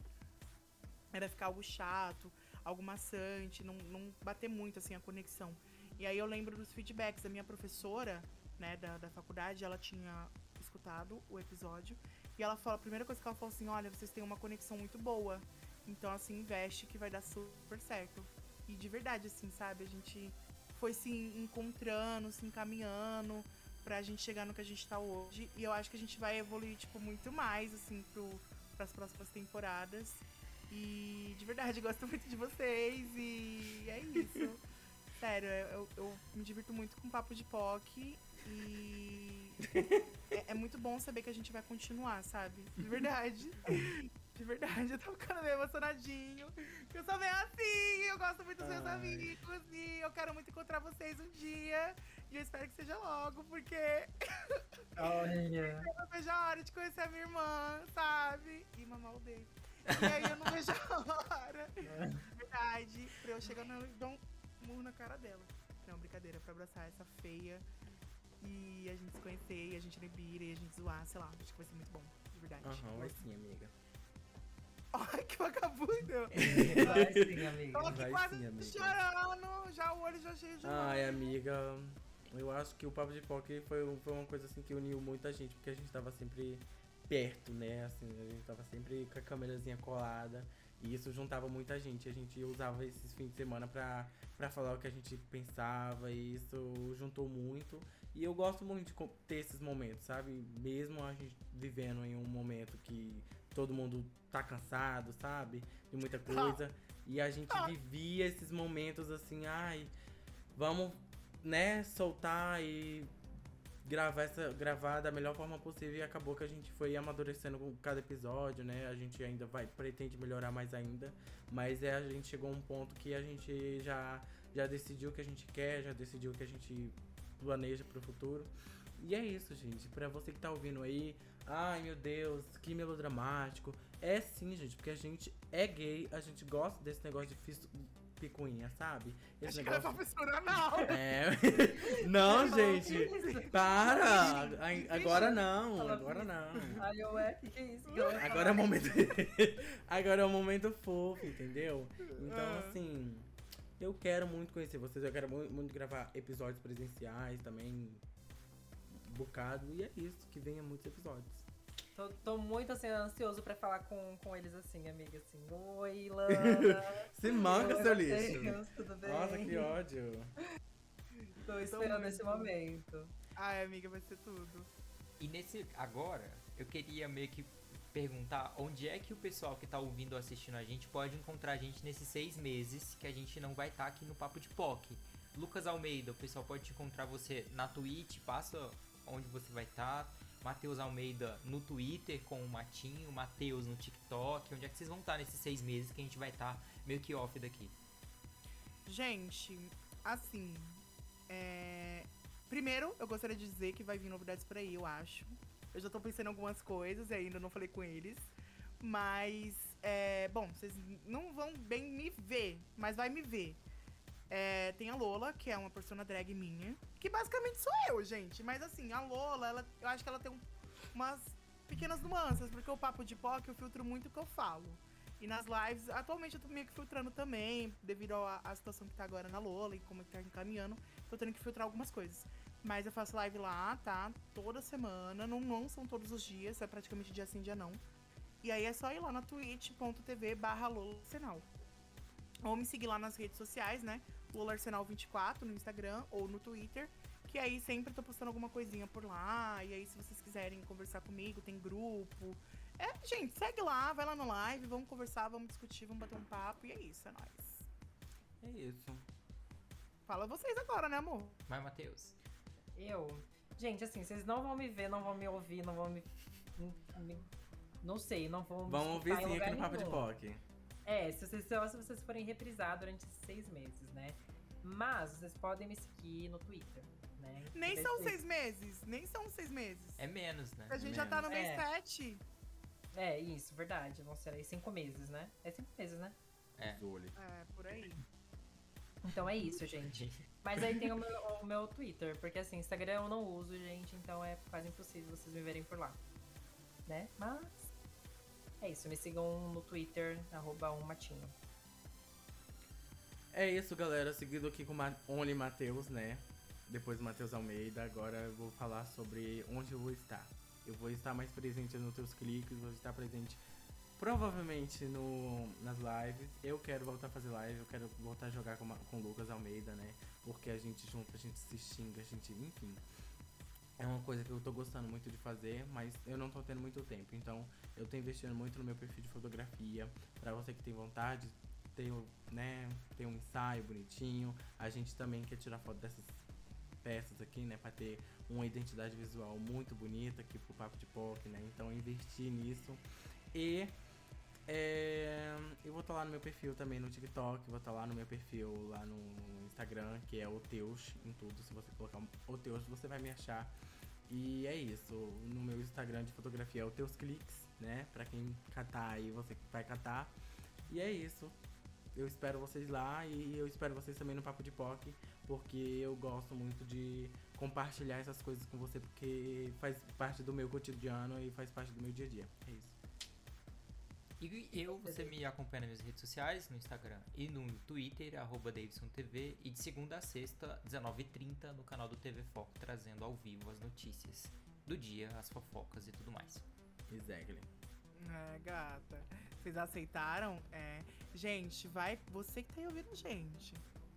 era ficar algo chato, algo maçante, não bater muito, assim, a conexão. E aí eu lembro dos feedbacks. A minha professora, né, da faculdade, ela tinha escutado o episódio. E ela fala, a primeira coisa que ela falou assim, olha, vocês têm uma conexão muito boa. Então, assim, investe que vai dar super certo. E de verdade, assim, sabe? A gente foi se encontrando, se encaminhando pra gente chegar no que a gente tá hoje. E eu acho que a gente vai evoluir, tipo, muito mais, assim, pras próximas temporadas. E de verdade, gosto muito de vocês e é isso. Sério, eu me divirto muito com o Papo de Poc e é muito bom saber que a gente vai continuar, sabe? De verdade. De verdade, eu tô ficando meio emocionadinho. Eu sou meio assim, eu gosto muito dos meus amigos e eu quero muito encontrar vocês um dia. E eu espero que seja logo, porque... Olha. Eu não vejo a hora de conhecer a minha irmã, sabe? E mamar o Dave. E aí eu não vejo a hora, de verdade, pra eu chegar nela e dar um murro na cara dela. Não, brincadeira, pra abraçar essa feia e a gente se conhecer, e a gente nebira, e a gente zoar, sei lá, acho que vai ser muito bom, de verdade. Aham, vai sim, amiga. Ai, que vagabundo! Vai sim, amiga. Tô aqui quase chorando, já o olho já cheio de novo. Ai, amiga, eu acho que o Papo de Poc foi uma coisa assim que uniu muita gente, porque a gente tava sempre... perto, né, assim, a gente tava sempre com a câmerazinha colada e isso juntava muita gente, a gente usava esses fins de semana pra falar o que a gente pensava e isso juntou muito e eu gosto muito de ter esses momentos, sabe, mesmo a gente vivendo em um momento que todo mundo tá cansado, sabe, de muita coisa e a gente vivia esses momentos assim, ai, vamos, né, soltar e... gravar da melhor forma possível e acabou que a gente foi amadurecendo com cada episódio, né? A gente ainda pretende melhorar mais ainda, mas a gente chegou a um ponto que a gente já decidiu o que a gente quer, já decidiu o que a gente planeja pro futuro. E é isso, gente. Pra você que tá ouvindo aí, ai meu Deus, que melodramático. É sim, gente, porque a gente é gay, a gente gosta desse negócio difícil. Picuinha, sabe? Esse acho negócio... que ela é professora, não! É... Não, gente! Para! Agora não, agora não. Ai, ué, que é isso? Agora é o momento... Agora é o momento fofo, entendeu? Então, assim... Eu quero muito conhecer vocês, eu quero muito gravar episódios presenciais também. Bocado, e é isso, que venha muitos episódios. Tô muito, assim, ansioso pra falar com eles, assim, amiga, assim, oi, Lana. Se manca, seu lixo. Deus, tudo bem? Nossa, que ódio. Tô esperando esse momento. Ai, amiga, vai ser tudo. E agora, eu queria meio que perguntar onde é que o pessoal que tá ouvindo ou assistindo a gente pode encontrar a gente nesses 6 meses que a gente não vai estar aqui no Papo de Poc. Lucas Almeida, o pessoal pode encontrar você na Twitch, passa onde você vai estar. Matheus Almeida no Twitter com o Matinho, Matheus no TikTok. Onde é que vocês vão estar nesses 6 meses que a gente vai estar meio que off daqui? Gente, assim, primeiro eu gostaria de dizer que vai vir novidades por aí, eu acho. Eu já tô pensando em algumas coisas e ainda não falei com eles. Mas, bom, vocês não vão bem me ver, mas vai me ver. Tem a Lola, que é uma persona drag minha, que basicamente sou eu, gente. Mas assim, a Lola, eu acho que ela tem umas pequenas nuances, porque o Papo de Poc eu filtro muito o que eu falo. E nas lives, atualmente eu tô meio que filtrando também, devido à situação que tá agora na Lola e como que tá encaminhando, tô tendo que filtrar algumas coisas. Mas eu faço live lá, tá? Toda semana, não são todos os dias, é praticamente dia sim, dia não. E aí é só ir lá na twitch.tv/LolaArsenal. Ou me seguir lá nas redes sociais, né? LolaArsenal24 no Instagram ou no Twitter, E aí sempre tô postando alguma coisinha por lá. E aí se vocês quiserem conversar comigo, tem grupo. É, gente, segue lá, vai lá no live, vamos conversar, vamos discutir, vamos bater um papo. E é isso, é nóis. É isso. Fala vocês agora, né, amor? Vai, Matheus. Eu? Gente, assim, vocês não vão me ver, não vão me ouvir, não vão me... Não sei, não vão me escutar em lugar nenhum. Vão ouvir sim aqui no Papo de Poc. É, se vocês forem reprisar durante 6 meses, né? Mas vocês podem me seguir no Twitter, né? Nem são 6 meses, nem são 6 meses. É menos, né? A gente já tá no mês 7. É, isso, verdade. Vão ser aí 5 meses, né? É 5 meses, né? É. É, por aí. Então é isso, gente. Mas aí tem o meu Twitter, porque assim, Instagram eu não uso, gente, então é quase impossível vocês me verem por lá, né? Mas é isso, me sigam no Twitter, @umatinho. É isso, galera, seguido aqui com Only Matheus, né? Depois Matheus Almeida, agora eu vou falar sobre onde eu vou estar. Eu vou estar mais presente nos teus cliques, vou estar presente... Provavelmente nas lives. Eu quero voltar a fazer live, eu quero voltar a jogar com o Lucas Almeida, né? Porque a gente junta, a gente se xinga, a gente... Enfim, é uma coisa que eu tô gostando muito de fazer, mas eu não tô tendo muito tempo. Então, eu tô investindo muito no meu perfil de fotografia. Pra você que tem vontade, tem um ensaio bonitinho. A gente também quer tirar foto dessas peças aqui, né? Pra ter uma identidade visual muito bonita aqui pro Papo de Poc, né? Então, investir nisso. E... eu vou estar lá no meu perfil também no TikTok, vou estar lá no meu perfil lá no Instagram, que é Oteus em tudo. Se você colocar Oteus, você vai me achar. E é isso, no meu Instagram de fotografia é Oteus Cliques, né? Pra quem catar aí, você vai catar. E é isso, eu espero vocês lá e eu espero vocês também no Papo de Poc, porque eu gosto muito de compartilhar essas coisas com você, porque faz parte do meu cotidiano e faz parte do meu dia a dia. É isso. E você me acompanha nas minhas redes sociais, no Instagram e no Twitter, @DavidsonTV. E de segunda a sexta, 19h30, no canal do TV Foco, trazendo ao vivo as notícias do dia, as fofocas e tudo mais. Exactly. É, gata. Vocês aceitaram? É. Gente, vai... Você que tá aí ouvindo a gente,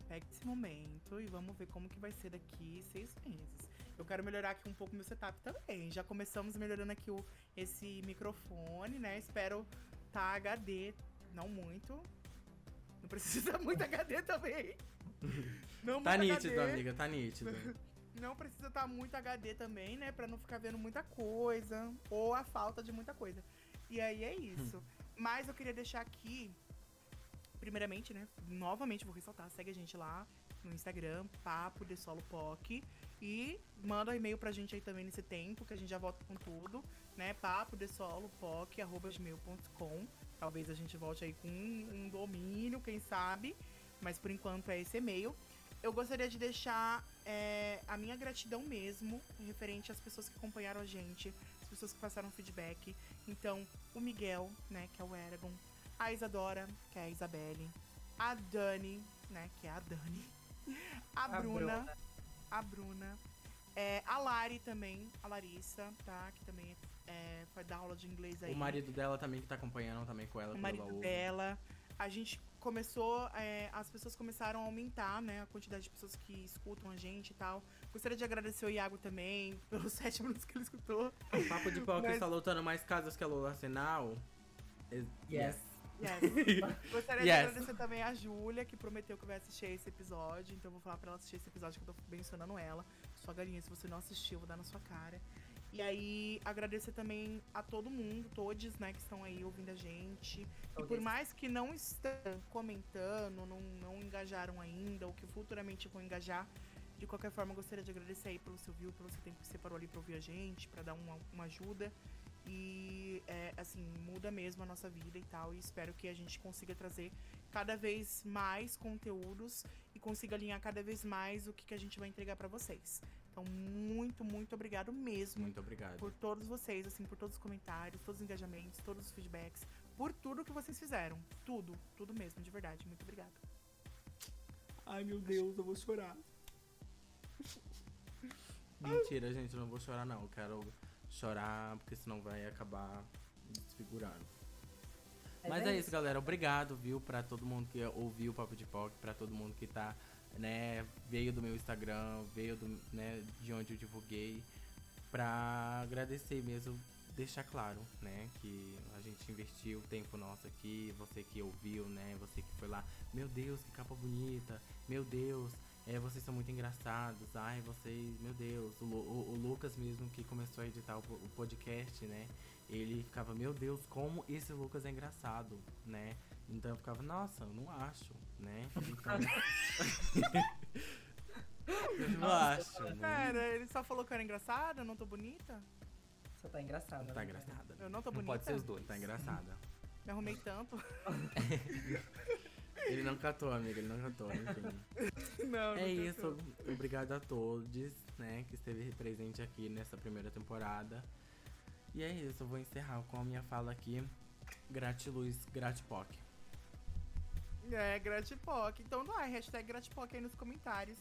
pega esse momento e vamos ver como que vai ser daqui 6 meses. Eu quero melhorar aqui um pouco meu setup também. Já começamos melhorando aqui esse microfone, né? Espero... Tá HD, não muito. Não precisa estar muito HD também. Não tá muito nítido, HD. Amiga, tá nítido. Não precisa estar muito HD também, né? Pra não ficar vendo muita coisa. Ou a falta de muita coisa. E aí é isso. Mas eu queria deixar aqui, primeiramente, né? Novamente vou ressaltar, segue a gente lá no Instagram, Papo de Solo Poc. E manda um e-mail pra gente aí também nesse tempo, que a gente já volta com tudo, né? papodesolopoc@gmail.com. Talvez a gente volte aí com um domínio, quem sabe. Mas por enquanto é esse e-mail. Eu gostaria de deixar a minha gratidão mesmo, referente às pessoas que acompanharam a gente, as pessoas que passaram feedback. Então, o Miguel, né, que é o Eragon, a Isadora, que é a Isabelle, a Dani, né, que é a Dani, a Bruna, a Lari também, a Larissa, tá? Que também vai dar aula de inglês aí. O marido dela também, que tá acompanhando também com ela. O marido dela. A gente começou, as pessoas começaram a aumentar, né? A quantidade de pessoas que escutam a gente e tal. Gostaria de agradecer o Iago também, pelos 7 minutos que ele escutou. O Papo de Poc está lotando mais casas que a Lola Arsenal. Yes. Gostaria de agradecer também a Júlia, que prometeu que vai assistir esse episódio. Então eu vou falar pra ela assistir esse episódio, que eu tô mencionando ela. Sua galinha, se você não assistiu, eu vou dar na sua cara. E aí, agradecer também a todo mundo, todos, né, que estão aí ouvindo a gente. E por mais que não estão comentando, não engajaram ainda, ou que futuramente vão engajar, de qualquer forma, eu gostaria de agradecer aí pelo seu view, pelo seu tempo que você parou ali pra ouvir a gente, pra dar uma ajuda. E, assim, muda mesmo a nossa vida e tal. E espero que a gente consiga trazer cada vez mais conteúdos e consiga alinhar cada vez mais o que a gente vai entregar pra vocês. Então, muito, muito obrigado mesmo. Muito obrigado. Por todos vocês, assim, por todos os comentários, todos os engajamentos, todos os feedbacks. Por tudo que vocês fizeram. Tudo mesmo, de verdade. Muito obrigado. Ai, meu Deus, eu vou chorar. Mentira, gente, eu não vou chorar, não. Eu quero... chorar, porque senão vai acabar desfigurando. Mas é isso, galera. Obrigado, viu, pra todo mundo que ouviu o Papo de Poc, pra todo mundo que tá né? Veio do meu Instagram, veio do, né, de onde eu divulguei, pra agradecer mesmo, deixar claro, né, que a gente investiu o tempo nosso aqui, você que ouviu, né, você que foi lá, meu Deus, que capa bonita, meu Deus, vocês são muito engraçados, ai, vocês, meu Deus, o Lucas mesmo que começou a editar o podcast, né, ele ficava, meu Deus, como esse Lucas é engraçado, né, então eu ficava, nossa, eu não acho, né, então... eu não acho, né? Cara, ele só falou que eu era engraçada, eu não tô bonita? Só tá engraçada. Não tá engraçada. Eu não tô bonita. Não pode ser os dois. Tá engraçada. Me arrumei tanto. Ele não catou, amiga. Ele não catou, enfim. Não, é isso. Obrigado a todos, né, que esteve presente aqui nessa primeira temporada. E é isso. Eu vou encerrar com a minha fala aqui. Gratiluz, gratipoc. É, gratipoc. Então, não é. Hashtag gratipoc aí nos comentários.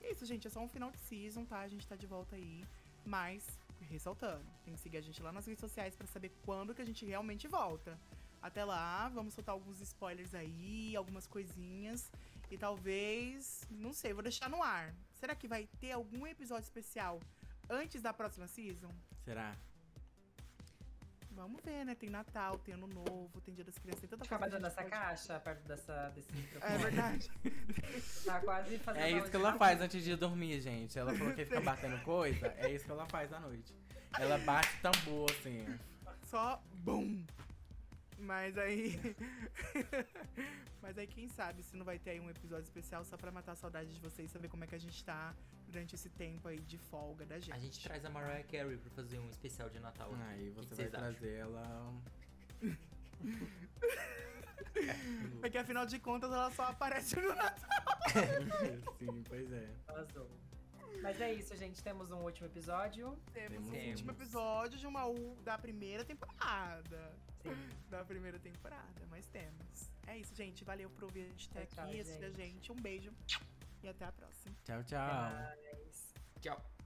E é isso, gente. É só um final de season, tá? A gente tá de volta aí. Mas... ressaltando, tem que seguir a gente lá nas redes sociais pra saber quando que a gente realmente volta. Até lá, vamos soltar alguns spoilers aí, algumas coisinhas. E talvez, não sei, vou deixar no ar. Será que vai ter algum episódio especial antes da próxima season? Será? Vamos ver, né? Tem Natal, tem Ano Novo, tem Dia das Crianças, tem tanta coisa. Acabando dessa caixa, perto desse microfone. É verdade. Tá quase fazendo. É isso que ela faz antes de dormir, gente. Ela falou que fica batendo coisa, é isso que ela faz à noite. Ela bate tambor, assim. Só BUM! Mas aí quem sabe se não vai ter aí um episódio especial só pra matar a saudade de vocês, saber como é que a gente tá durante esse tempo aí de folga da gente. A gente traz a Mariah Carey pra fazer um especial de Natal aqui. Aí você vai trazer ela... É que afinal de contas ela só aparece no Natal. Sim, pois é. Arrasou. Mas é isso, gente. Temos um último episódio. Temos um último episódio de da primeira temporada. Sim. Da primeira temporada, mas temos. É isso, gente. Valeu por ouvir a gente até aqui. Gente. Um beijo e até a próxima. Tchau, tchau. Tchau.